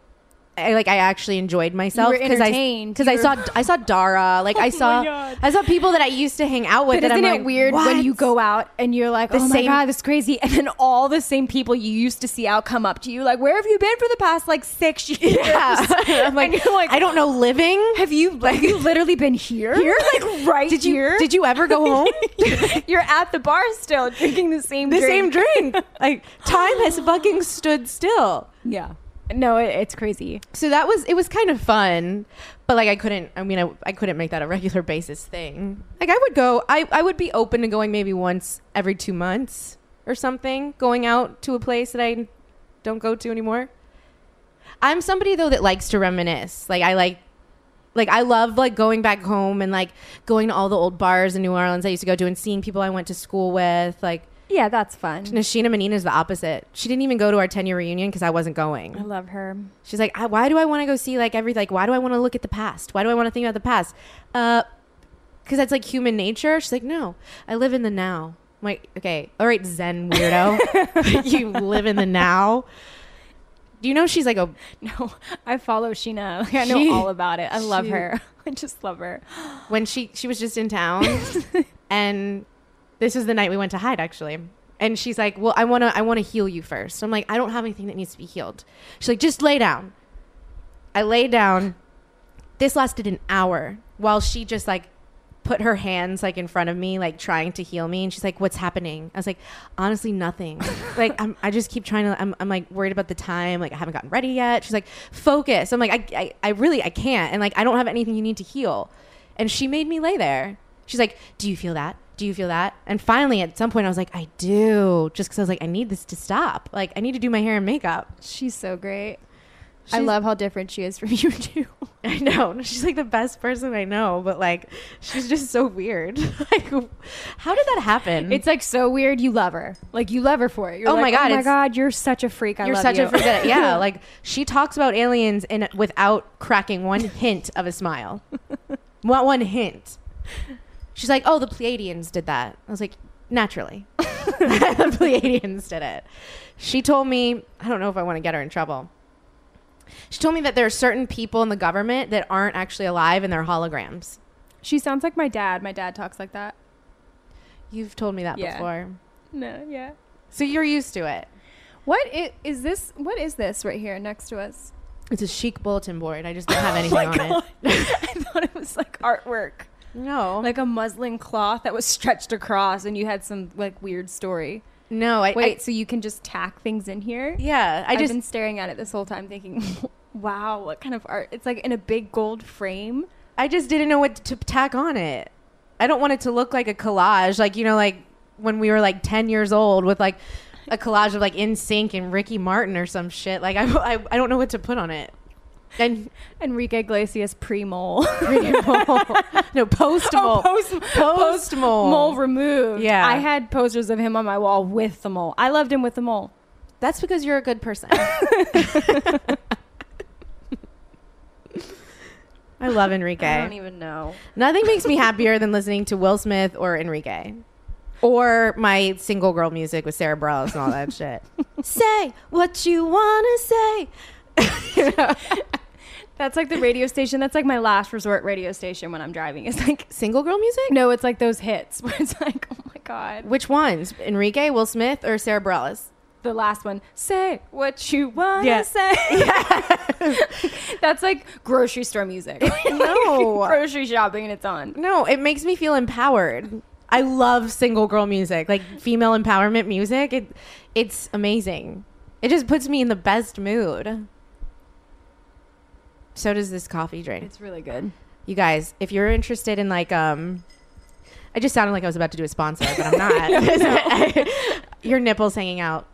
I like, I actually enjoyed myself because I, because I saw, I saw Dara. Like oh I saw, I saw people that I used to hang out with. But isn't that I'm it like, weird what? When you go out and you're like, the oh my same- God, this is crazy. And then all the same people you used to see out come up to you. Like, where have you been for the past like six years? Yeah. I'm like, and you're like, I don't know living. Have you, like, have you literally been here? Here? Like right did you, here? Did you ever go home? You're at the bar still drinking the same the drink. The same drink. Like time has fucking stood still. Yeah. No, it, it's crazy. So that was, it was kind of fun, but like I couldn't, I mean, I, I couldn't make that a regular basis thing. Like I would go, I, I would be open to going maybe once every two months or something, going out to a place that I don't go to anymore. I'm somebody though that likes to reminisce. Like I like, like I love like going back home and like going to all the old bars in New Orleans I used to go to and seeing people I went to school with, like. Yeah, that's fun. Sheena Menina is the opposite. She didn't even go to our ten-year reunion because I wasn't going. I love her. She's like, I, why do I want to go see like every like? Why do I want to look at the past? Why do I want to think about the past? Uh, because that's like human nature. She's like, no, I live in the now. I'm like, okay, all right, Zen weirdo. You live in the now. Do you know she's like a... No, I follow Sheena. Like, I know she, all about it. I love she, her. I just love her. When she, she was just in town and this was the night we went to hide, actually. And she's like, well, I want to I want to heal you first. So I'm like, I don't have anything that needs to be healed. She's like, just lay down. I lay down. This lasted an hour while she just like put her hands like in front of me, like trying to heal me. And she's like, what's happening? I was like, honestly, nothing. Like, I'm, I just keep trying to, I'm, I'm like worried about the time. Like I haven't gotten ready yet. She's like, focus. I'm like, I, I, I really, I can't. And like, I don't have anything you need to heal. And she made me lay there. She's like, do you feel that? Do you feel that? And finally, at some point, I was like, I do. Just because I was like, I need this to stop. Like, I need to do my hair and makeup. She's so great. She's, I love how different she is from you too. I know. She's like the best person I know, but like, she's just so weird. Like, how did that happen? It's like so weird. You love her. Like, you love her for it. You're oh like, my God. Oh my God. You're such a freak. I you're love such you. a freak. That, yeah. Like, she talks about aliens and without cracking one hint of a smile. Not one hint. She's like, oh, the Pleiadians did that. I was like, naturally. The Pleiadians did it. She told me, I don't know if I want to get her in trouble. She told me that there are certain people in the government that aren't actually alive and they're holograms. She sounds like my dad. My dad talks like that. You've told me that yeah. before. No, yeah. So you're used to it. What is, is this? What is this right here next to us? It's a chic bulletin board. I just don't have anything oh on God. it. I thought it was like artwork. No. Like a muslin cloth that was stretched across and you had some like weird story. No, I wait. I, so you can just tack things in here. Yeah, I I've just been staring at it this whole time, thinking, "Wow, what kind of art?" It's like in a big gold frame. I just didn't know what to tack on it. I don't want it to look like a collage, like you know, like when we were like ten years old with like a collage of like N Sync and Ricky Martin or some shit. Like I, I, I don't know what to put on it. And Enrique Iglesias pre-mole. Pre-mole. No, post-mole. Oh, post, post-mole. Mole removed. Yeah. I had posters of him on my wall with the mole. I loved him with the mole. That's because you're a good person. I love Enrique. I don't even know. Nothing makes me happier than listening to Will Smith or Enrique. Or my single girl music with Sarah Bareilles and all that shit. Say what you want to say. You know? That's like the radio station. That's like my last resort radio station when I'm driving. It's like single girl music? No, it's like those hits where it's like, oh my God. Which ones? Enrique, Will Smith, or Sarah Bareilles? The last one. Say what you want to yeah. say. Yeah. That's like grocery store music. No. Like grocery shopping and it's on. No, it makes me feel empowered. I love single girl music, like female empowerment music. It, it's amazing. It just puts me in the best mood. So does this coffee drink. It's really good. You guys, if you're interested in like, um, I just sounded like I was about to do a sponsor, but I'm not. No, no. Your nipple's hanging out.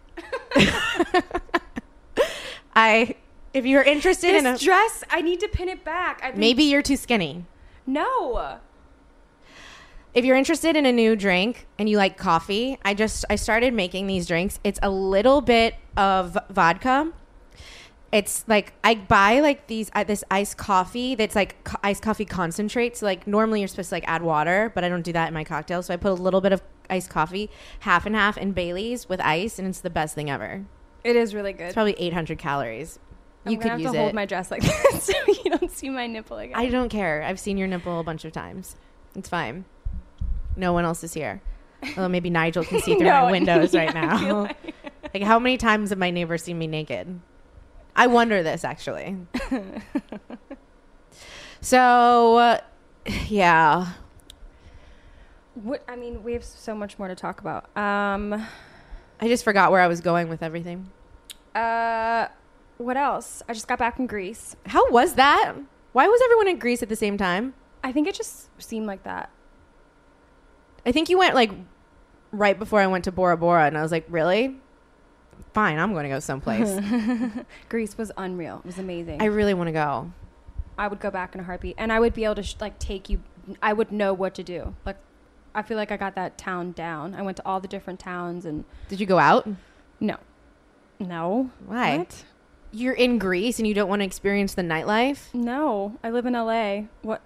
I, if you're interested this in a dress, I need to pin it back. I maybe you're too skinny. No. If you're interested in a new drink and you like coffee, I just, I started making these drinks. It's a little bit of vodka. It's like I buy like these uh, this iced coffee that's like co- iced coffee concentrate. So like normally you're supposed to like add water, but I don't do that in my cocktail. So I put a little bit of iced coffee, half and half, and Bailey's with ice, and it's the best thing ever. It is really good. It's probably eight hundred calories. I'm you could have use to hold it. My dress like that so you don't see my nipple again. I don't care. I've seen your nipple a bunch of times. It's fine. No one else is here. Although maybe Nigel can see through no, my windows yeah, right now. Like, like how many times have my neighbors seen me naked? I wonder this, actually. So, uh, yeah. What I mean, we have so much more to talk about. Um, I just forgot where I was going with everything. Uh, what else? I just got back from Greece. How was that? Why was everyone in Greece at the same time? I think it just seemed like that. I think you went, like, right before I went to Bora Bora, and I was like, really? Fine, I'm going to go someplace. Greece was unreal. It was amazing. I really want to go. I would go back in a heartbeat, and I would be able to sh- like take you. I would know what to do. Like, I feel like I got that town down. I went to all the different towns, and did you go out? No, no. Why? What? You're in Greece, and you don't want to experience the nightlife? No, I live in L A. What?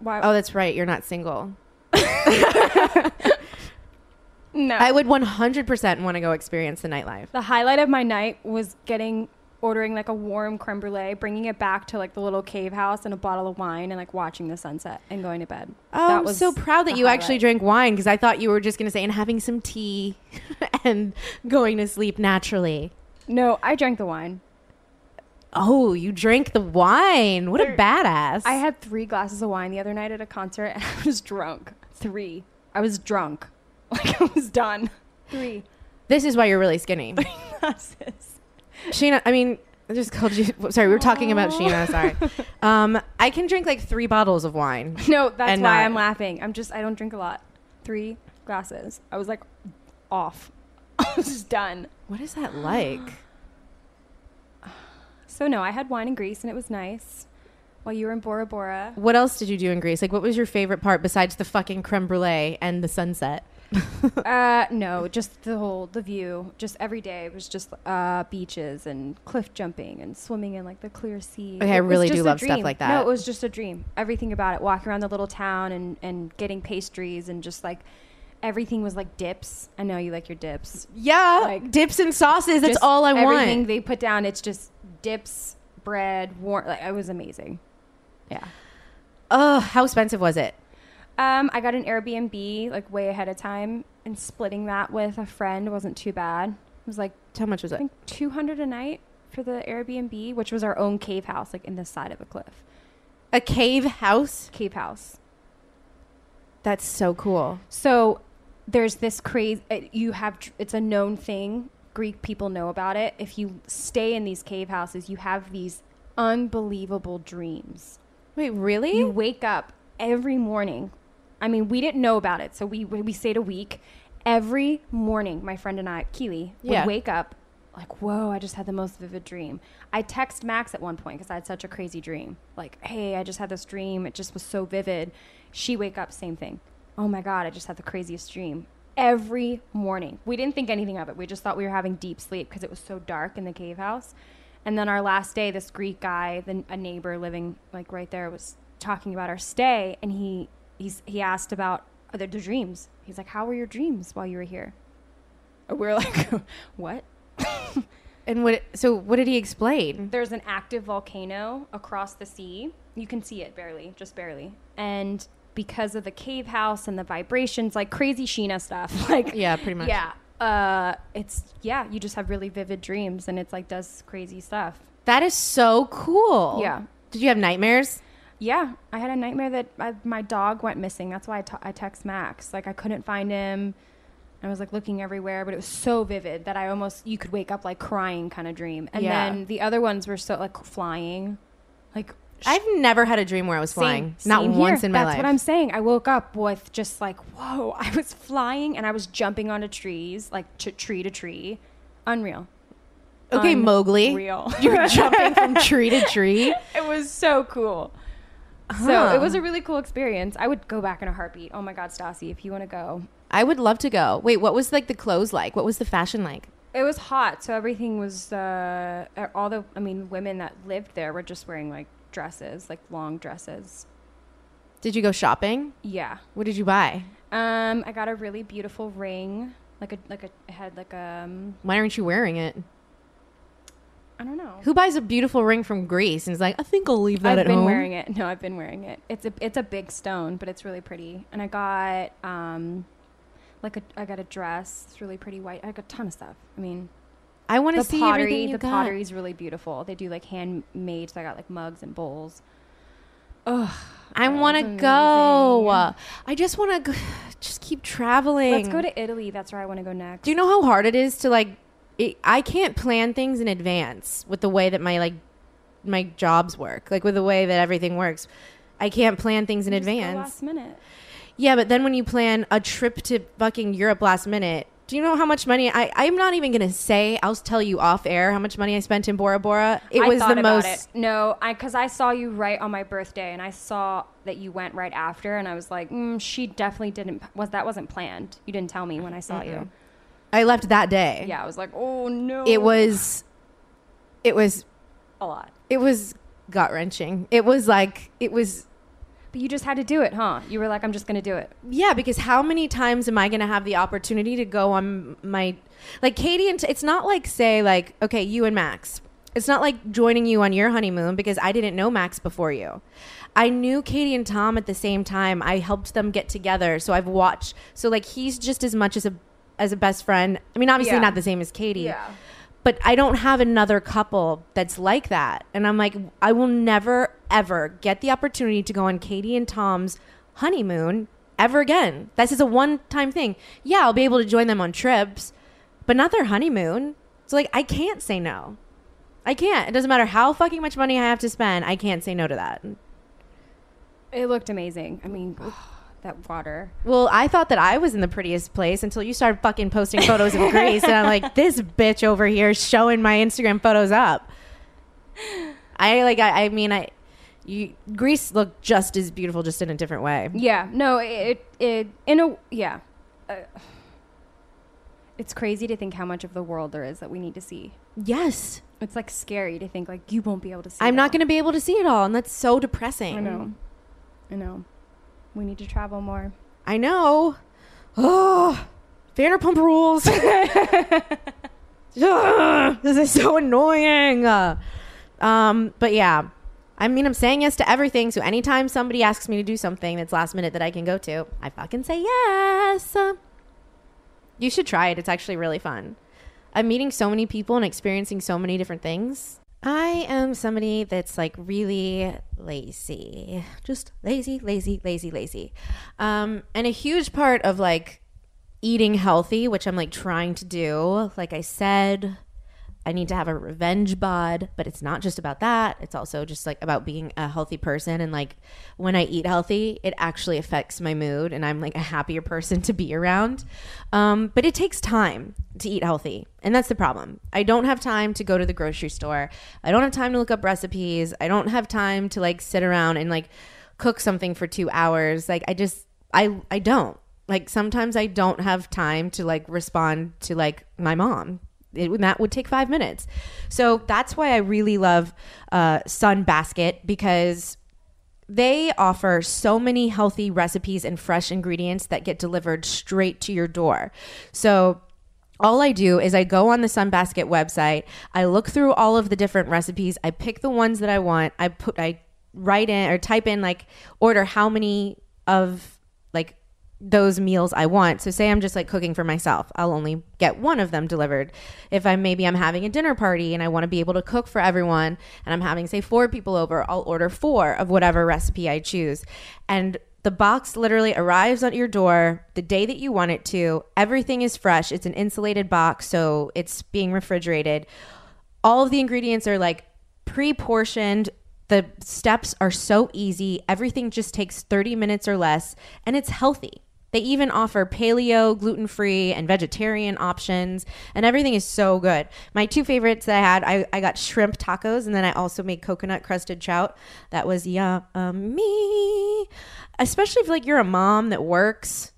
Why? Oh, that's right. You're not single. No. I would one hundred percent want to go experience the nightlife. The highlight of my night was getting... ordering like a warm creme brulee, bringing it back to like the little cave house and a bottle of wine and like watching the sunset and going to bed. Oh, that was I'm so proud that you highlight. Actually drank wine, because I thought you were just going to say and having some tea and going to sleep naturally. No, I drank the wine. Oh, you drank the wine. What there, a badass. I had three glasses of wine the other night at a concert and I was drunk. Three. I was drunk. Like I was done. Three. This is why you're really skinny. Three glasses. Sheena, I mean, I just called you. Sorry, we were talking Aww. about Sheena. Sorry. Um, I can drink like three bottles of wine. No, that's why not. I'm laughing. I'm just, I don't drink a lot. Three glasses. I was like off. I was just done. What is that like? So no, I had wine in Greece and it was nice while you were in Bora Bora. What else did you do in Greece? Like, what was your favorite part besides the fucking creme brulee and the sunset? uh no just the whole the view just every day. It was just uh beaches and cliff jumping and swimming in like the clear sea. Okay, it I really do love dream. Stuff like that. No, it was just a dream. Everything about it, walking around the little town and and getting pastries and just like everything was like dips. I know you like your dips. Yeah, like dips and sauces. That's all I want. Everything they put down, it's just dips, bread, warm. Like it was amazing. Yeah. Oh, how expensive was it? Um, I got an Airbnb like way ahead of time, and splitting that with a friend wasn't too bad. It was like, how much was it? I think two hundred a night for the Airbnb, which was our own cave house, like in the side of a cliff. A cave house? Cave house. That's so cool. So there's this crazy, you have, it's a known thing. Greek people know about it. If you stay in these cave houses, you have these unbelievable dreams. Wait, really? You wake up every morning. I mean, we didn't know about it, so we we stayed a week. Every morning, my friend and I, Keely, would yeah. wake up like, whoa, I just had the most vivid dream. I text Max at one point because I had such a crazy dream. Like, hey, I just had this dream. It just was so vivid. She wake up, same thing. Oh, my God, I just had the craziest dream. Every morning. We didn't think anything of it. We just thought we were having deep sleep because it was so dark in the cave house. And then our last day, this Greek guy, the, a neighbor living like right there, was talking about our stay, and he... He's, he asked about the, the dreams. He's like, how were your dreams while you were here? And we're like, what? And what? So what did he explain? There's an active volcano across the sea. You can see it barely, just barely. And because of the cave house and the vibrations, like crazy Sheena stuff. Like yeah, pretty much. Yeah. Uh, it's, yeah, you just have really vivid dreams, and it's like does crazy stuff. That is so cool. Yeah. Did you have nightmares? Yeah, I had a nightmare that I, my dog went missing. That's why I, t- I text Max. Like, I couldn't find him. I was, like, looking everywhere, but it was so vivid that I almost, you could wake up, like, crying kind of dream. And yeah. then the other ones were so, like, flying. Like, sh- I've never had a dream where I was flying. Same, Not same once here. in my That's life. That's what I'm saying. I woke up with just, like, whoa, I was flying and I was jumping onto trees, like, t- tree to tree. Unreal. Okay, Unreal. Mowgli. Real. You were jumping from tree to tree. It was so cool. Huh. So it was a really cool experience. I would go back in a heartbeat. Oh my God, Stassi, if you want to go. I would love to go. Wait, what was like the clothes like? What was the fashion like? It was hot. So everything was, uh, all the, I mean, women that lived there were just wearing like dresses, like long dresses. Did you go shopping? Yeah. What did you buy? Um, I got a really beautiful ring. Like a, like a, it had like a. Um, Why aren't you wearing it? I don't know. Who buys a beautiful ring from Greece and is like, I think I'll leave that I've at home? I've been wearing it. No, I've been wearing it. It's a it's a big stone, but it's really pretty. And I got um, like a I got a dress. It's really pretty white. I got a ton of stuff. I mean, I want to see pottery, everything you the got. The pottery is really beautiful. They do like handmade. So I got like mugs and bowls. Ugh, I want to go. I just want to just keep traveling. Let's go to Italy. That's where I want to go next. Do you know how hard it is to like? It, I can't plan things in advance with the way that my like my jobs work, like with the way that everything works. I can't plan things you in just advance. Go last minute. Yeah, but then when you plan a trip to fucking Europe last minute, do you know how much money I? I'm not even gonna say. I'll tell you off air how much money I spent in Bora Bora. It I was the most. It. No, I because I saw you right on my birthday, and I saw that you went right after, and I was like, mm, she definitely didn't. Was that wasn't planned? You didn't tell me when I saw mm-hmm. you. I left that day. Yeah, I was like, oh, no. It was, it was. A lot. It was gut-wrenching. It was like, it was But you just had to do it, huh? You were like, I'm just going to do it. Yeah, because how many times am I going to have the opportunity to go on my... Like, Katie and... T- it's not like, say, like, okay, you and Max. It's not like joining you on your honeymoon because I didn't know Max before you. I knew Katie and Tom at the same time. I helped them get together, so I've watched... So, like, he's just as much as a, as a best friend. I mean, obviously yeah. not the same as Katie. Yeah. But I don't have another couple that's like that. And I'm like, I will never, ever get the opportunity to go on Katie and Tom's honeymoon ever again. This is a one-time thing. Yeah, I'll be able to join them on trips, but not their honeymoon. So, like, I can't say no. I can't. It doesn't matter how fucking much money I have to spend. I can't say no to that. It looked amazing. I mean... That water. Well, I thought that I was in the prettiest place until you started fucking posting photos of Greece, and I'm like, this bitch over here showing my Instagram photos up. I like. I, I mean, I. You, Greece looked just as beautiful, just in a different way. Yeah. No. It. It. In a. Yeah. Uh, it's crazy to think how much of the world there is that we need to see. Yes. It's like scary to think like you won't be able to see. I'm it not going to be able to see it all, and that's so depressing. I know. I know. We need to travel more. I know. Oh, Vanderpump Rules. Ugh, this is so annoying. Uh, um, but yeah, I mean, I'm saying yes to everything. So anytime somebody asks me to do something that's last minute that I can go to, I fucking say yes. You should try it. It's actually really fun. I'm meeting so many people and experiencing so many different things. I am somebody that's like really lazy, just lazy, lazy, lazy, lazy. Um, and a huge part of like eating healthy, which I'm like trying to do, like I said, I need to have a revenge bod, but it's not just about that. It's also just like about being a healthy person. And like when I eat healthy, it actually affects my mood and I'm like a happier person to be around. Um, but it takes time to eat healthy. And that's the problem. I don't have time to go to the grocery store. I don't have time to look up recipes. I don't have time to like sit around and like cook something for two hours. Like I just, I, I don't. Like sometimes I don't have time to like respond to like my mom. It, that would take five minutes. So that's why I really love uh, Sun Basket, because they offer so many healthy recipes and fresh ingredients that get delivered straight to your door. So all I do is I go on the Sun Basket website. I look through all of the different recipes. I pick the ones that I want. I put, I write in or type in like order how many of like those meals I want. So say I'm just like cooking for myself, I'll only get one of them delivered. If I maybe I'm having a dinner party and I want to be able to cook for everyone and I'm having say four people over, I'll order four of whatever recipe I choose. And the box literally arrives at your door the day that you want it to. Everything is fresh. It's an insulated box, so it's being refrigerated. All of the ingredients are like pre-portioned. The steps are so easy. Everything just takes thirty minutes or less, and it's healthy. They even offer paleo, gluten-free, and vegetarian options, and everything is so good. My two favorites that I had, I, I got shrimp tacos, and then I also made coconut-crusted trout. That was yummy. Especially if, like, you're a mom that works.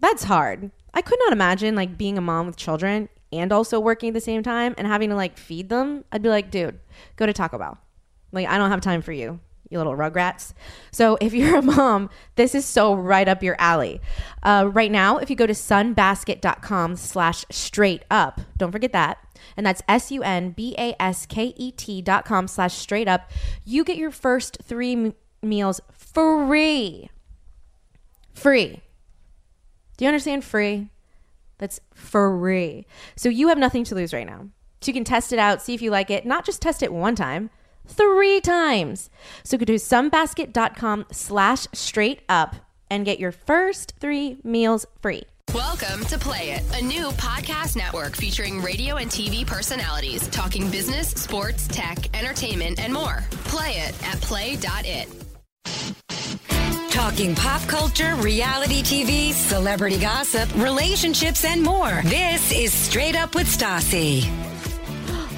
That's hard. I could not imagine, like, being a mom with children and also working at the same time and having to, like, feed them. I'd be like, dude, go to Taco Bell. Like, I don't have time for you. You little rugrats. So if you're a mom, this is so right up your alley. Uh, right now, if you go to sunbasket.com slash straight up, don't forget that. And that's S-U-N-B-A-S-K-E-T dot com slash straight up. You get your first three m- meals free. Free. Do you understand free? That's free. So you have nothing to lose right now. So you can test it out, see if you like it. Not just test it one time. Three times. So go to sunbasket.com slash straight up and get your first three meals free. Welcome to Play It, a new podcast network featuring radio and T V personalities talking business, sports, tech, entertainment, and more. Play it at play dot it. Talking pop culture, reality T V, celebrity gossip, relationships, and more. This is Straight Up with Stassi.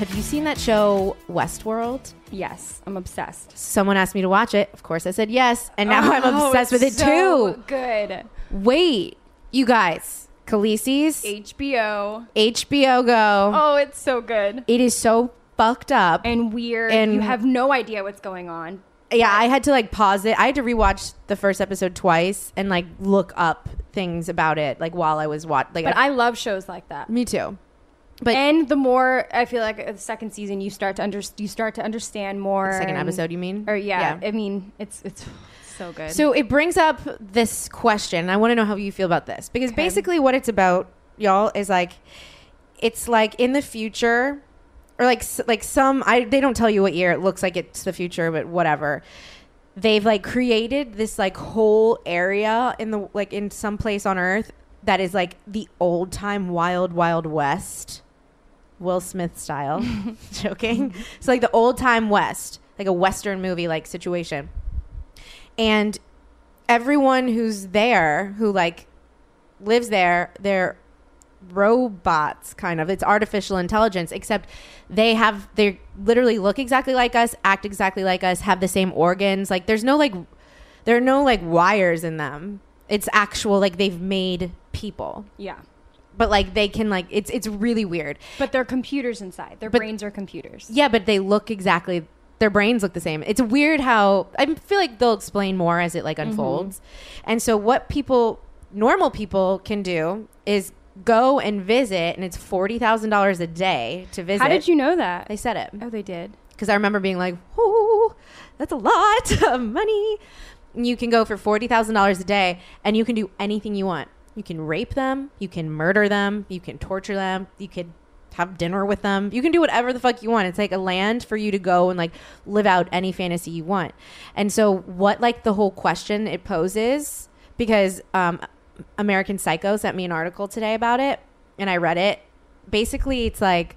Have you seen that show Westworld? Yes, I'm obsessed. Someone asked me to watch it. Of course I said yes, and now oh, I'm obsessed with it so too. Good. Wait, you guys, Khaleesi's H B O. H B O Go. Oh, it's so good. It is so fucked up and weird. And you have no idea what's going on. Yeah, I had to like pause it. I had to rewatch the first episode twice and like look up things about it like while I was watching. Like, but I, I love shows like that. Me too. But and the more I feel like the second season, you start to under you start to understand more. The second and, episode, you mean? Or yeah, yeah, I mean it's it's so good. So it brings up this question. I want to know how you feel about this because okay. basically what it's about, y'all, is like it's like in the future. Or like like some, I they don't tell you what year. It looks like it's the future, but whatever. They've like created this like whole area in the like in some place on Earth that is like the old time wild wild west, Will Smith style. Joking. It's so, like the old time west, like a western movie like situation. And everyone who's there, who like lives there, they're robots, kind of. It's artificial intelligence, except they have they literally look exactly like us, act exactly like us, have the same organs. Like there's no like there are no like wires in them. It's actual like they've made people. Yeah, but like they can like it's it's really weird. But they're computers inside. Their but, brains are computers. Yeah, but they look exactly. Their brains look the same. It's weird how I feel like they'll explain more as it like unfolds. Mm-hmm. And so what people normal people can do is go and visit, and it's forty thousand dollars a day to visit. How did you know that? They said it. Oh, they did? Because I remember being like, "Ooh, that's a lot of money." And you can go for forty thousand dollars a day, and you can do anything you want. You can rape them. You can murder them. You can torture them. You could have dinner with them. You can do whatever the fuck you want. It's like a land for you to go and like live out any fantasy you want. And so what like the whole question it poses, because um American Psycho sent me an article today about it, and I read it. Basically, it's like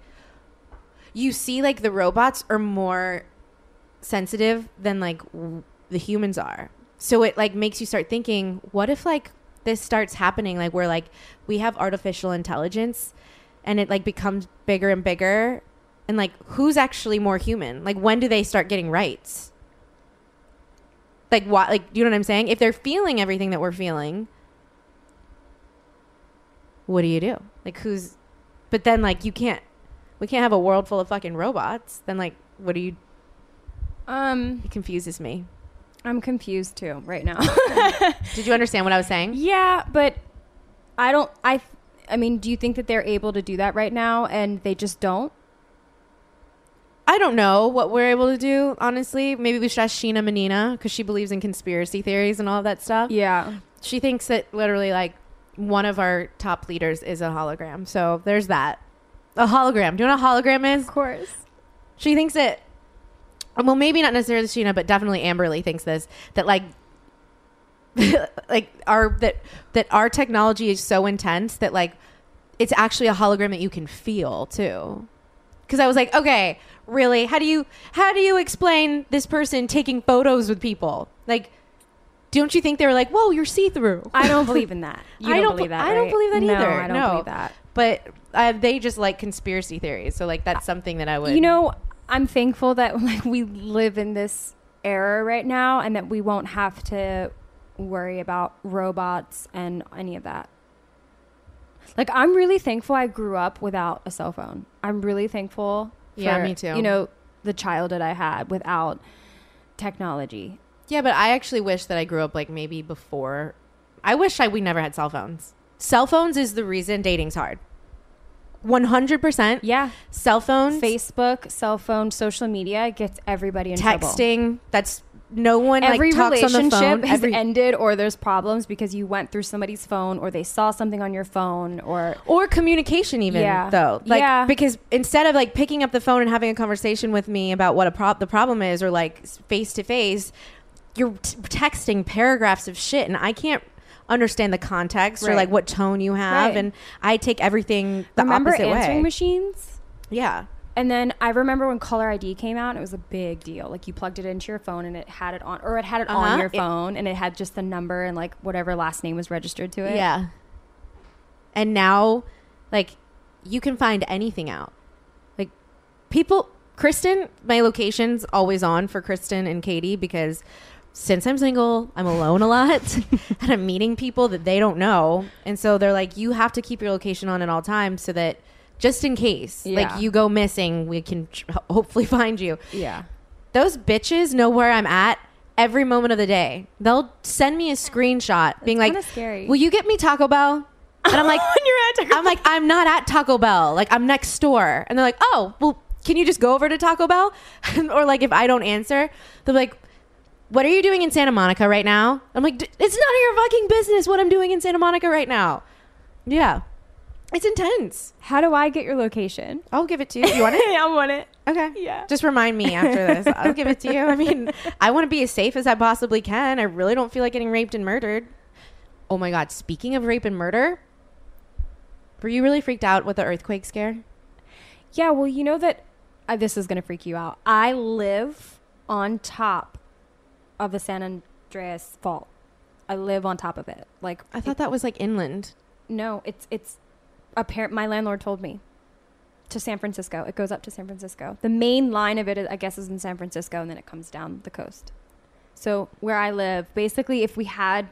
you see like the robots are more sensitive than like w- the humans are. So it like makes you start thinking, what if like this starts happening? Like we're like we have artificial intelligence and it like becomes bigger and bigger, and like who's actually more human? Like when do they start getting rights? Like what? Like you know what I'm saying? If they're feeling everything that we're feeling, what do you do? Like who's but then like you can't we can't have a world full of fucking robots. Then like what do you um it confuses me. I'm confused too right now. Did you understand what I was saying? Yeah, but I don't I I mean, do you think that they're able to do that right now and they just don't? I don't know what we're able to do, honestly. Maybe we should ask Sheena Menina, cuz she believes in conspiracy theories and all of that stuff. Yeah. She thinks that literally like one of our top leaders is a hologram. So there's that. A hologram. Do you know what a hologram is? Of course. She thinks that, well, maybe not necessarily Sheena, but definitely Amberly thinks this, that like, like our, that, that our technology is so intense that like, it's actually a hologram that you can feel too. Cause I was like, okay, really? How do you, how do you explain this person taking photos with people? Like, don't you think they were like, whoa, you're see-through? I don't believe in that. You don't, I don't believe that, right? I don't believe that either. No, I don't no. believe that. But uh, they just like conspiracy theories. So like that's something that I would... You know, I'm thankful that like we live in this era right now and that we won't have to worry about robots and any of that. Like I'm really thankful I grew up without a cell phone. I'm really thankful for, yeah, me too. You know, the childhood I had without technology. Yeah, but I actually wish that I grew up like maybe before. I wish I we never had cell phones. Cell phones is the reason dating's hard. one hundred percent. Yeah. Cell phones. Facebook, cell phone, social media gets everybody in trouble. Texting. That's no one every like talks on the phone. Every relationship has ended or there's problems because you went through somebody's phone or they saw something on your phone or or communication even yeah. though. Like yeah. because instead of like picking up the phone and having a conversation with me about what a prop the problem is or like face to face, you're t- texting paragraphs of shit and I can't understand the context right. or like what tone you have. Right. And I take everything the remember opposite way. Remember answering machines? Yeah. And then I remember when Caller I D came out, and it was a big deal. Like you plugged it into your phone and it had it on, or it had it uh-huh. on your phone it, and it had just the number and like whatever last name was registered to it. Yeah. And now like you can find anything out. Like people, Kristen, my location's always on for Kristen and Katie because since I'm single, I'm alone a lot and I'm meeting people that they don't know. And so they're like, you have to keep your location on at all times so that just in case, yeah. like you go missing, we can tr- hopefully find you. Yeah. Those bitches know where I'm at every moment of the day. They'll send me a screenshot being like, scary. Will you get me Taco Bell? And I'm like, You're at Taco I'm like, I'm not at Taco Bell. Like, I'm next door. And they're like, oh, well, can you just go over to Taco Bell? Or like, if I don't answer, they're like, what are you doing in Santa Monica right now? I'm like, it's none of your fucking business what I'm doing in Santa Monica right now. Yeah. It's intense. How do I get your location? I'll give it to you. You want it? I want it. Okay. Yeah. Just remind me after this. I'll give it to you. I mean, I want to be as safe as I possibly can. I really don't feel like getting raped and murdered. Oh my God. Speaking of rape and murder, were you really freaked out with the earthquake scare? Yeah. Well, you know that uh, this is going to freak you out. I live on top of the San Andreas Fault. I live on top of it. Like I thought it, that was like inland. No, it's it's. Apparent, my landlord told me to San Francisco. It goes up to San Francisco. The main line of it, is, I guess, is in San Francisco, and then it comes down the coast. So where I live, basically, if we had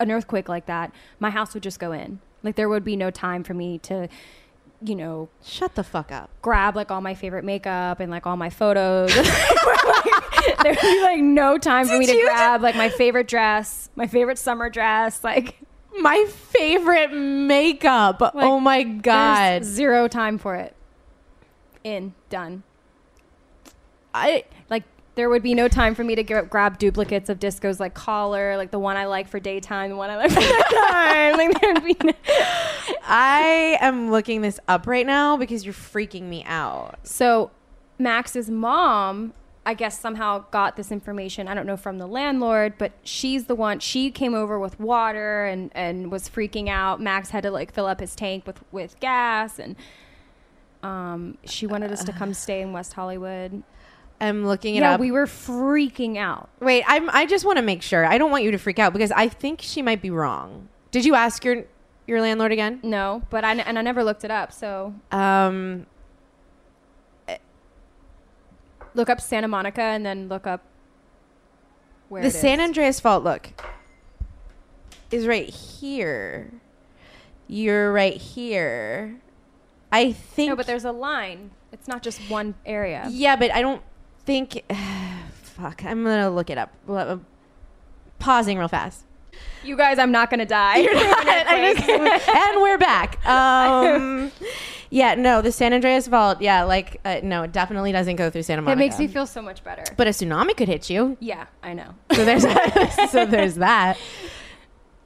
an earthquake like that, my house would just go in. Like there would be no time for me to, you know, shut the fuck up. Grab like all my favorite makeup and like all my photos. There would be like no time for Did me to grab like my favorite dress, my favorite summer dress, like. My favorite makeup. Like, oh my God. Zero time for it. In. Done. I like there would be no time for me to get, grab duplicates of Disco's like collar, like the one I like for daytime, the one I like for nighttime. Like there would be no- I am looking this up right now because you're freaking me out. So Max's mom, I guess, somehow got this information, I don't know, from the landlord, but she's the one, she came over with water and, and was freaking out. Max had to like fill up his tank with, with gas, and um, she wanted us to come stay in West Hollywood. I'm looking it yeah, up. Yeah, we were freaking out. Wait, I'm, I just want to make sure. I don't want you to freak out because I think she might be wrong. Did you ask your your landlord again? No, but I, and I never looked it up, so. Um... Look up Santa Monica and then look up where the it is. San Andreas Fault, look, is right here. You're right here. I think. No, but there's a line. It's not just one area. Yeah, but I don't think. Uh, fuck. I'm going to look it up. I'm pausing real fast. You guys, I'm not going to die. You're not. I just, and we're back. Um, yeah, no, the San Andreas Fault. Yeah, like, uh, no, it definitely doesn't go through Santa Monica. It makes me feel so much better. But a tsunami could hit you. Yeah, I know. So there's so there's that.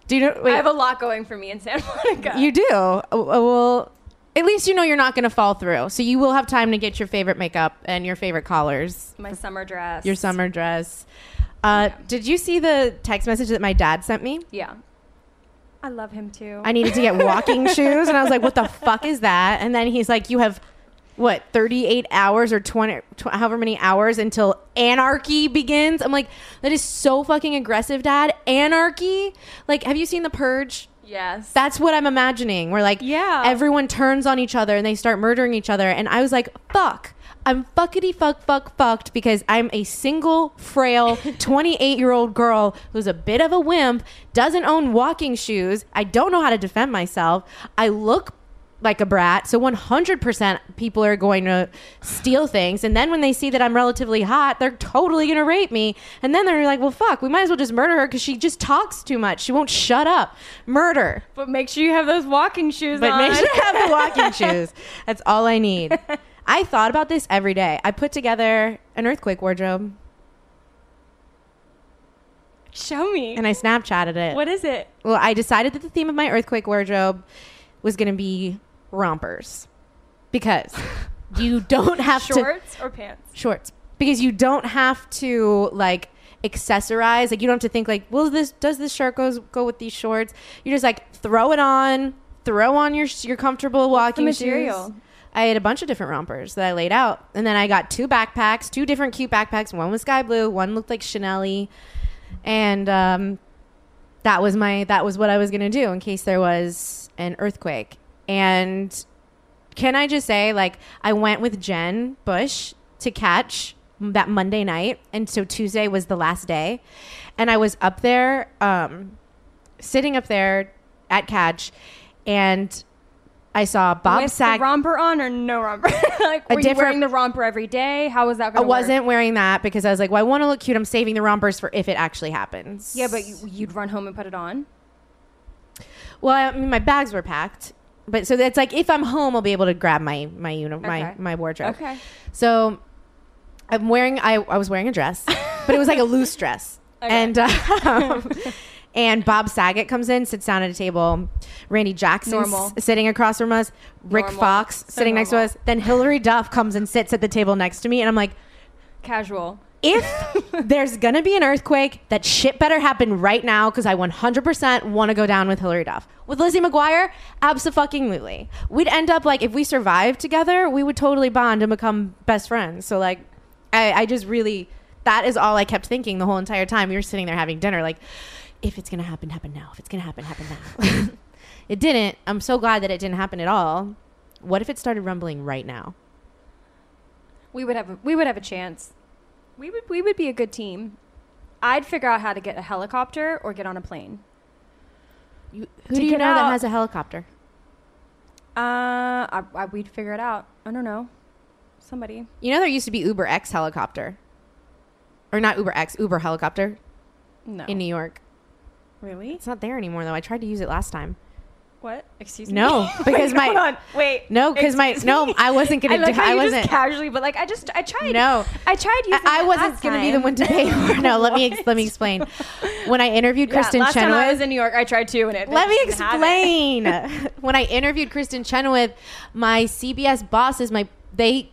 Do you know? Wait. I have a lot going for me in Santa Monica. You do? Well, at least you know you're not going to fall through. So you will have time to get your favorite makeup and your favorite collars. My summer dress. Your summer dress. Uh, yeah. Did you see the text message that my dad sent me? Yeah. I love him too. I needed to get walking shoes, and I was like, what the fuck is that? And then he's like, you have, what, thirty-eight hours or twenty, tw- however many hours until anarchy begins? I'm like, that is so fucking aggressive, Dad. Anarchy? Like, have you seen The Purge? Yes. That's what I'm imagining. Where, like, yeah. everyone turns on each other, and they start murdering each other. And I was like, fuck. I'm fuckity fuck fuck fucked because I'm a single, frail, twenty-eight-year-old girl who's a bit of a wimp, doesn't own walking shoes. I don't know how to defend myself. I look like a brat, so one hundred percent people are going to steal things. And then when they see that I'm relatively hot, they're totally going to rape me. And then they're like, well, fuck, we might as well just murder her because she just talks too much. She won't shut up. Murder. But make sure you have those walking shoes but on. But make sure you have the walking shoes. That's all I need. I thought about this every day. I put together an earthquake wardrobe. Show me. And I Snapchatted it. What is it? Well, I decided that the theme of my earthquake wardrobe was going to be rompers. Because you don't have shorts to... Shorts or pants? Shorts. Because you don't have to, like, accessorize. Like, you don't have to think, like, well, this does this shirt goes, go with these shorts? You're just, like, throw it on. Throw on your, your comfortable walking shoes. What's the material? Shoes. I had a bunch of different rompers that I laid out. And then I got two backpacks, two different cute backpacks. One was sky blue. One looked like Chanel-y. And um, that was my that was what I was going to do in case there was an earthquake. And can I just say, like, I went with Jen Bush to Catch that Monday night. And so Tuesday was the last day. And I was up there, um, sitting up there at Catch. And I saw Bob With Saget. With the romper on or no romper? Like, were you wearing the romper every day? How was that going to work? I wasn't wearing that because I was like, well, I want to look cute. I'm saving the rompers for if it actually happens. Yeah, but you'd run home and put it on? Well, I mean, my bags were packed. But so it's like, if I'm home, I'll be able to grab my my uni- okay. my, my wardrobe. Okay. So I'm wearing, I, I was wearing a dress, but it was like a loose dress. Okay. And um, and Bob Saget comes in, sits down at a table. Randy Jackson's s- sitting across from us. Rick normal. Fox so sitting normal. next to us. Then Hilary Duff comes and sits at the table next to me. And I'm like, casual. If there's going to be an earthquake, that shit better happen right now because I one hundred percent want to go down with Hilary Duff. With Lizzie McGuire, abso-fucking-lutely. We'd end up like, if we survived together, we would totally bond and become best friends. So like, I, I just really, that is all I kept thinking the whole entire time. We were sitting there having dinner like, if it's going to happen, happen now. If it's going to happen, happen now. It didn't. I'm so glad that it didn't happen at all. What if it started rumbling right now? We would have a, we would have a chance. We would we would be a good team. I'd figure out how to get a helicopter or get on a plane. You, who do you know out? that has a helicopter? Uh, I, I, we'd figure it out. I don't know. Somebody. You know there used to be Uber X helicopter. Or not Uber X, Uber helicopter. No. In New York. Really? It's not there anymore, though. I tried to use it last time. What? Excuse me? No, because my... Hold on. Wait. No, because my... Me? No, I wasn't going to... I like do, how you I wasn't, just casually, but like, I just... I tried... No. I tried using I, I wasn't going to be the one to pay for No, let me let me explain. When I interviewed yeah, Kristen last Chenoweth... Last time I was in New York, I tried too, and it... Let me explain. When I interviewed Kristen Chenoweth, my C B S bosses, my they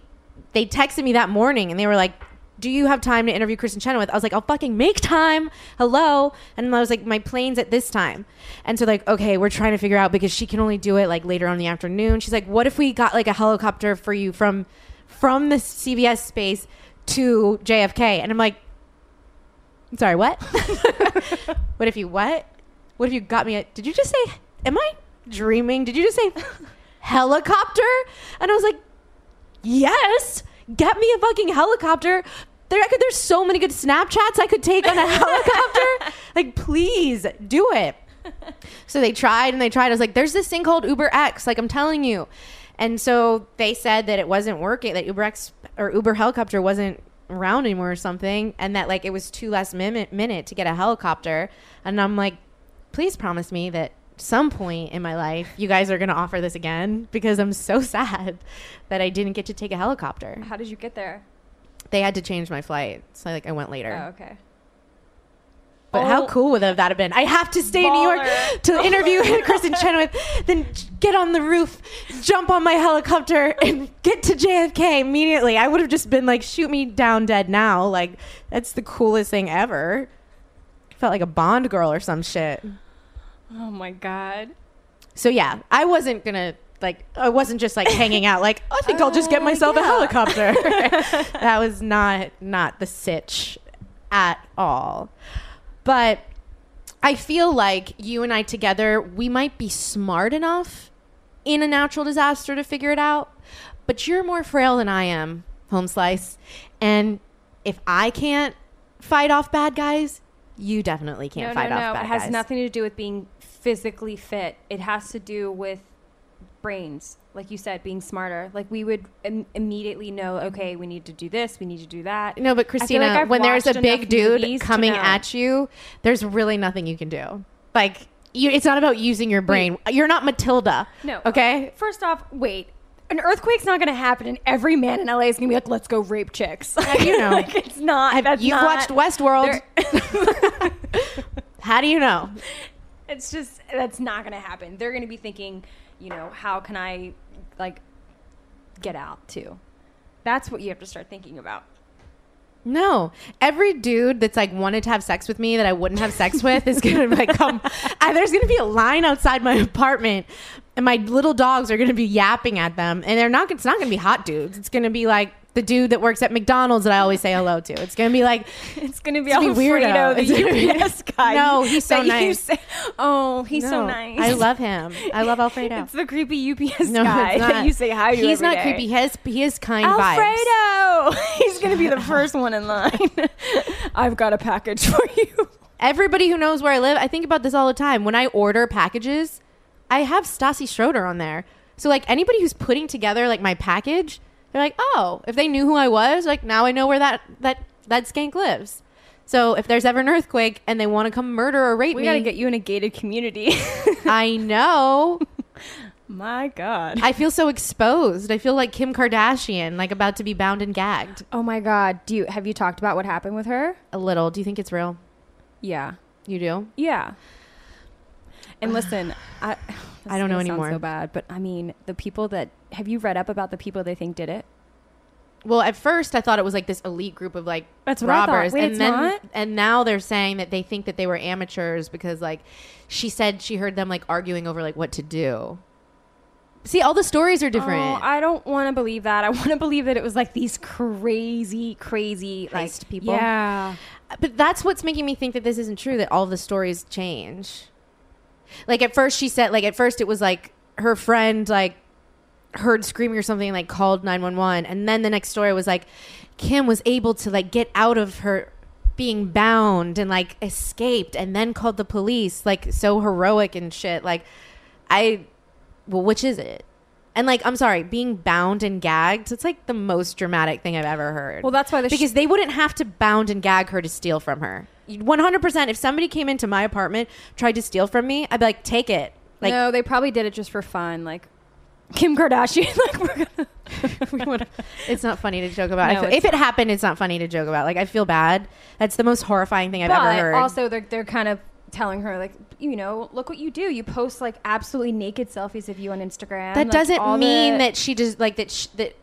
they texted me that morning, and they were like, do you have time to interview Kristen Chenoweth? I was like, I'll fucking make time. Hello. And I was like, my plane's at this time. And so like, okay, we're trying to figure out because she can only do it like later on in the afternoon. She's like, what if we got like a helicopter for you from from the C B S space to J F K? And I'm like, I'm sorry, what? What if you what? What if you got me a... Did you just say... Am I dreaming? Did you just say helicopter? And I was like, yes. Get me a fucking helicopter. There, I could, there's so many good Snapchats I could take on a helicopter. Like, please, do it. So they tried and they tried. I was like, there's this thing called Uber X. Like, I'm telling you. And so they said that it wasn't working, that Uber X or Uber helicopter wasn't around anymore or something. And that, like, it was two last minute, minute to get a helicopter. And I'm like, please promise me that some point in my life you guys are going to offer this again because I'm so sad that I didn't get to take a helicopter. How did you get there? They had to change my flight, so like I went later. Oh, okay. But oh. How cool would that have been? I have to stay Baller. in New York to interview Kristen Chenoweth, then get on the roof, jump on my helicopter, and get to J F K immediately. I would have just been like, shoot me down dead now. Like, that's the coolest thing ever. I felt like a Bond girl or some shit. Oh my God. So yeah, I wasn't gonna like, I wasn't just like hanging out like, I think uh, I'll just get myself yeah. a helicopter. That was not not the sitch at all. But I feel like you and I together, we might be smart enough in a natural disaster to figure it out, but you're more frail than I am, Home Slice. And if I can't fight off bad guys, you definitely can't no, fight no, off no. bad guys. It has nothing to do with being physically fit. It has to do with brains, like you said, being smarter. Like, we would im- immediately know, okay, we need to do this, we need to do that. No, but Christina, like when there's a big dude coming at you, there's really nothing you can do. Like, you, it's not about using your brain. Wait. You're not Matilda. No. Okay? First off, wait. An earthquake's not going to happen, and every man in L A is going to be like, let's go rape chicks. Like, you know. Like, it's not. That's You've not, watched Westworld. How do you know? It's just, that's not going to happen. They're going to be thinking, you know, how can I, like, get out, too? That's what you have to start thinking about. No. Every dude that's, like, wanted to have sex with me that I wouldn't have sex with is going to, like, come. And there's going to be a line outside my apartment. And my little dogs are going to be yapping at them. And they're not. It's not going to be hot dudes. It's going to be like the dude that works at McDonald's that I always say hello to. It's going to be like... It's going to be Alfredo, the U P S guy. No, he's so nice. Say, oh, he's no, so nice. I love him. I love Alfredo. It's the creepy U P S no, guy that you say hi to He's every not day. creepy. He has, he has kind Alfredo! vibes. Alfredo! He's going to be the first one in line. I've got a package for you. Everybody who knows where I live, I think about this all the time. When I order packages... I have Stassi Schroeder on there. So like anybody who's putting together like my package, they're like, oh, if they knew who I was, like now I know where that that that skank lives. So if there's ever an earthquake and they want to come murder or rape we me, we gotta get you in a gated community. I know. My God. I feel so exposed. I feel like Kim Kardashian, like about to be bound and gagged. Oh my God. Do you have you talked about what happened with her? A little. Do you think it's real? Yeah. You do? Yeah. And listen, I I don't know anymore. So bad, but I mean, the people that have you read up about the people they think did it? Well, at first I thought it was like this elite group of like That's robbers. Wait, and it's then not? And now they're saying that they think that they were amateurs because like she said she heard them like arguing over like what to do. See, all the stories are different. Oh, I don't want to believe that. I want to believe that it was like these crazy, crazy like, heist people. Yeah. But that's what's making me think that this isn't true, that all the stories change. Like at first she said, like at first it was like her friend like heard screaming or something and like called nine one one. And then the next story was like Kim was able to like get out of her being bound and like escaped and then called the police, like so heroic and shit. Like I, well, which is it? And like, I'm sorry, being bound and gagged, it's like the most dramatic thing I've ever heard. Well, that's why the Because sh- they wouldn't have to bound and gag her to steal from her. one hundred percent if somebody came into my apartment, tried to steal from me, I'd be like, take it. Like, no, they probably did it just for fun. Like Kim Kardashian. Like we're gonna, we wanna, it's not funny to joke about. No, I feel, if not. It happened, it's not funny to joke about. Like I feel bad. That's the most horrifying thing I've but ever heard. Also, they're they're kind of telling her like, you know, look what you do. You post like absolutely naked selfies of you on Instagram. That like, doesn't mean the- that she just like that. Sh- that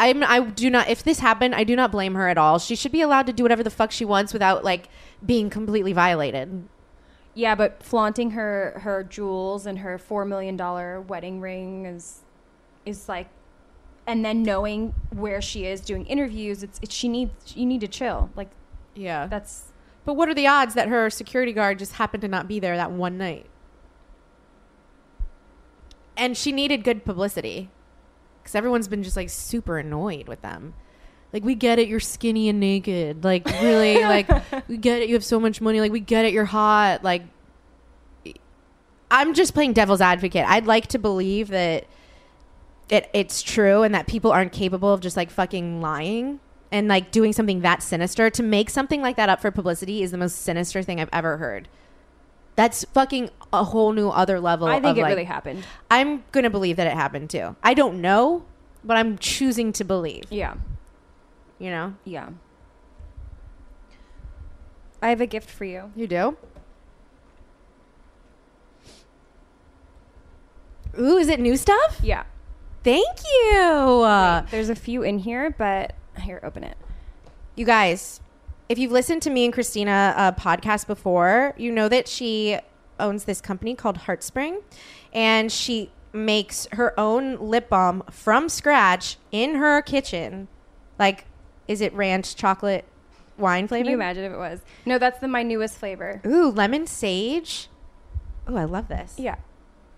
I'm, I do not. If this happened, I do not blame her at all. She should be allowed to do whatever the fuck she wants without like being completely violated. Yeah, but flaunting her her jewels and her four million dollar wedding ring is is like, and then knowing where she is doing interviews, it's, it's she needs you need to chill. Like, yeah, that's. But what are the odds that her security guard just happened to not be there that one night? And she needed good publicity. Because everyone's been just like super annoyed with them. Like, we get it, you're skinny and naked. Like, really, like, we get it, you have so much money. Like, we get it, you're hot. Like, I'm just playing devil's advocate. I'd like to believe that it it's true and that people aren't capable of just like fucking lying and like doing something that sinister. To make something like that up for publicity is the most sinister thing I've ever heard. That's fucking a whole new other level. I think of it like, really happened. I'm going to believe that it happened too. I don't know, but I'm choosing to believe. Yeah. You know? Yeah. I have a gift for you. You do? Ooh, is it new stuff? Yeah. Thank you. Right. There's a few in here, but here, open it. You guys, if you've listened to me and Christina uh, podcast before, you know that she owns this company called HeartSpring, and she makes her own lip balm from scratch in her kitchen. Like, is it ranch chocolate wine flavor? Can you imagine if it was? No, that's the my newest flavor. Ooh, lemon sage. Ooh, I love this. Yeah.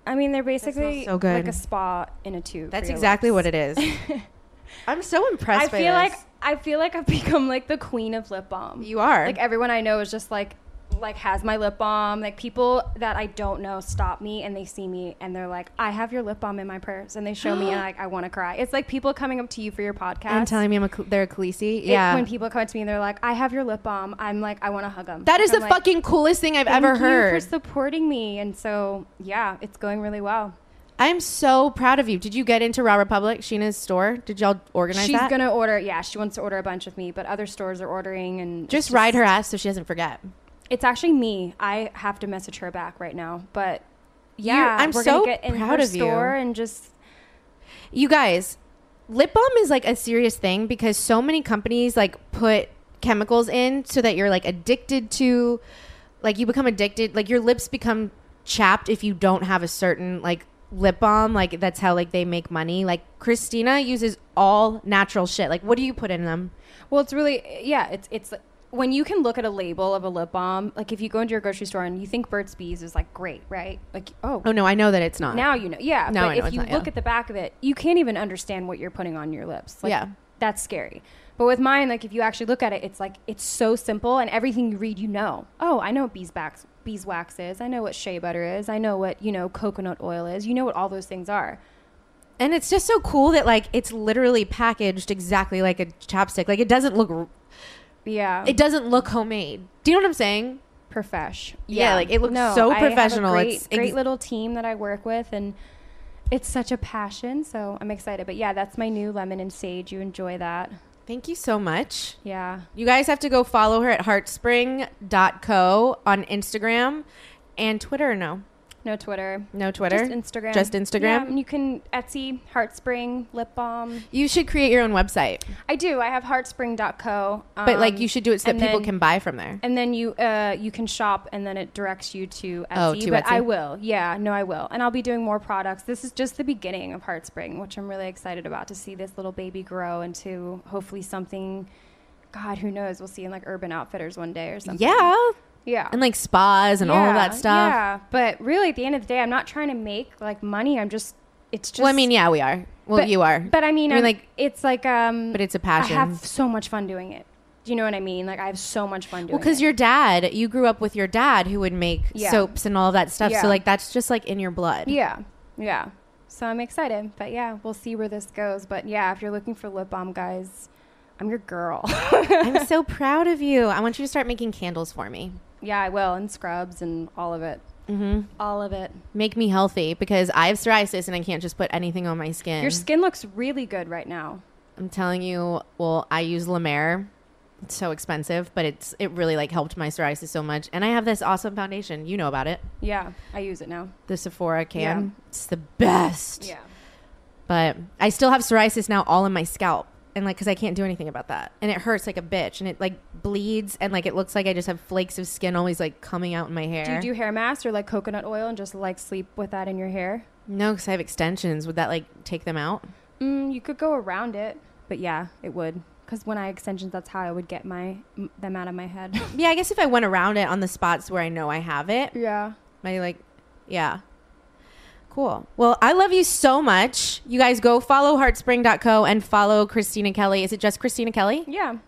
I mean, they're basically so like a spa in a tube. That's exactly lips. What it is. I'm so impressed I by feel this. like I feel like I've become like the queen of lip balm. You are. Like everyone I know is just like like has my lip balm. Like people that I don't know stop me and they see me and they're like, I have your lip balm in my purse, and they show me and like I want to cry. It's like people coming up to you for your podcast and telling me I'm a they're a Khaleesi. Yeah. It, when people come up to me and they're like, I have your lip balm, I'm like, I want to hug them. That is I'm the like, fucking coolest thing I've Thank ever heard. You for supporting me, and so yeah, it's going really well. I'm so proud of you. Did you get into Raw Republic, Sheena's store? Did y'all organize She's that? She's going to order. Yeah, she wants to order a bunch with me, but other stores are ordering. And just, just ride her ass so she doesn't forget. It's actually me. I have to message her back right now. But yeah, You're, I'm we're so gonna get in proud her of store you. And just. You guys, lip balm is like a serious thing because so many companies like put chemicals in so that you're like addicted to, like you become addicted, like your lips become chapped if you don't have a certain like lip balm. Like that's how like they make money. Like Christina uses all natural shit. Like what do you put in them? Well, it's really yeah. It's it's when you can look at a label of a lip balm. Like if you go into your grocery store and you think Burt's Bees is like great, right? Like oh oh no, I know that it's not. Now you know yeah. No, but I know if it's you not, look yeah. at the back of it, you can't even understand what you're putting on your lips. Like, yeah, that's scary. But with mine, like if you actually look at it, it's like it's so simple and everything you read, you know. Oh, I know what beeswax. Beeswax is. I know what shea butter is. I know what, you know, coconut oil is. You know what all those things are. And it's just so cool that like it's literally packaged exactly like a chapstick. Like it doesn't look, yeah, it doesn't look homemade. Do you know what I'm saying? Profesh. Yeah, yeah, like it looks no, so professional. I have a great, it's ex- great little team that I work with, and it's such a passion. So I'm excited. But yeah, that's my new lemon and sage. You enjoy that. Thank you so much. Yeah. You guys have to go follow her at heartspring dot co on Instagram and Twitter. No. No Twitter. No Twitter. Just Instagram. Just Instagram. Yeah, and you can Etsy, HeartSpring, lip balm. You should create your own website. I do. I have heartspring dot co. Um, but like you should do it so that then, people can buy from there. And then you uh, you can shop and then it directs you to Etsy. Oh, to but Etsy? I will. Yeah. No, I will. And I'll be doing more products. This is just the beginning of HeartSpring, which I'm really excited about, to see this little baby grow into hopefully something, God, who knows, we'll see in like Urban Outfitters one day or something. Yeah. Yeah. And like spas and yeah, all of that stuff. Yeah. But really at the end of the day, I'm not trying to make like money. I'm just, it's just. Well, I mean, yeah, we are. Well, but, you are. But I mean, I mean like, it's like. um. But it's a passion. I have so much fun doing it. Do you know what I mean? Like I have so much fun doing it. Well, because your dad, you grew up with your dad who would make yeah. soaps and all of that stuff. Yeah. So like that's just like in your blood. Yeah. Yeah. So I'm excited. But yeah, we'll see where this goes. But yeah, if you're looking for lip balm, guys, I'm your girl. I'm so proud of you. I want you to start making candles for me. Yeah, I will. And scrubs and all of it. Mm-hmm. All of it. Make me healthy because I have psoriasis and I can't just put anything on my skin. Your skin looks really good right now. I'm telling you. Well, I use La Mer. It's so expensive, but it's it really like helped my psoriasis so much. And I have this awesome foundation. You know about it. Yeah, I use it now. The Sephora can. Yeah. It's the best. Yeah. But I still have psoriasis now all in my scalp. And like, cause I can't do anything about that. And it hurts like a bitch and it like bleeds. And like, it looks like I just have flakes of skin always like coming out in my hair. Do you do hair masks or like coconut oil and just like sleep with that in your hair? No, cause I have extensions. Would that like take them out? Mm, you could go around it, but yeah, it would. Cause when I had extensions, that's how I would get my, them out of my head. Yeah. I guess if I went around it on the spots where I know I have it. Yeah. My like, yeah. Cool. Well, I love you so much. You guys go follow heartspring dot co and follow Christina Kelly. Is it just Christina Kelly? Yeah.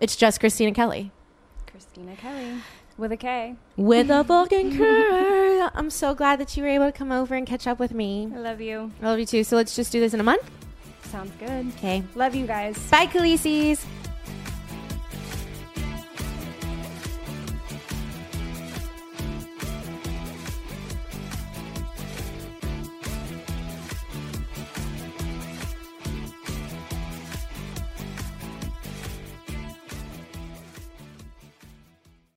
It's just Christina Kelly. Christina Kelly. With a K. With a fucking K. I'm so glad that you were able to come over and catch up with me. I love you. I love you too. So let's just do this in a month? Sounds good. Okay. Love you guys. Bye, Khaleesi's.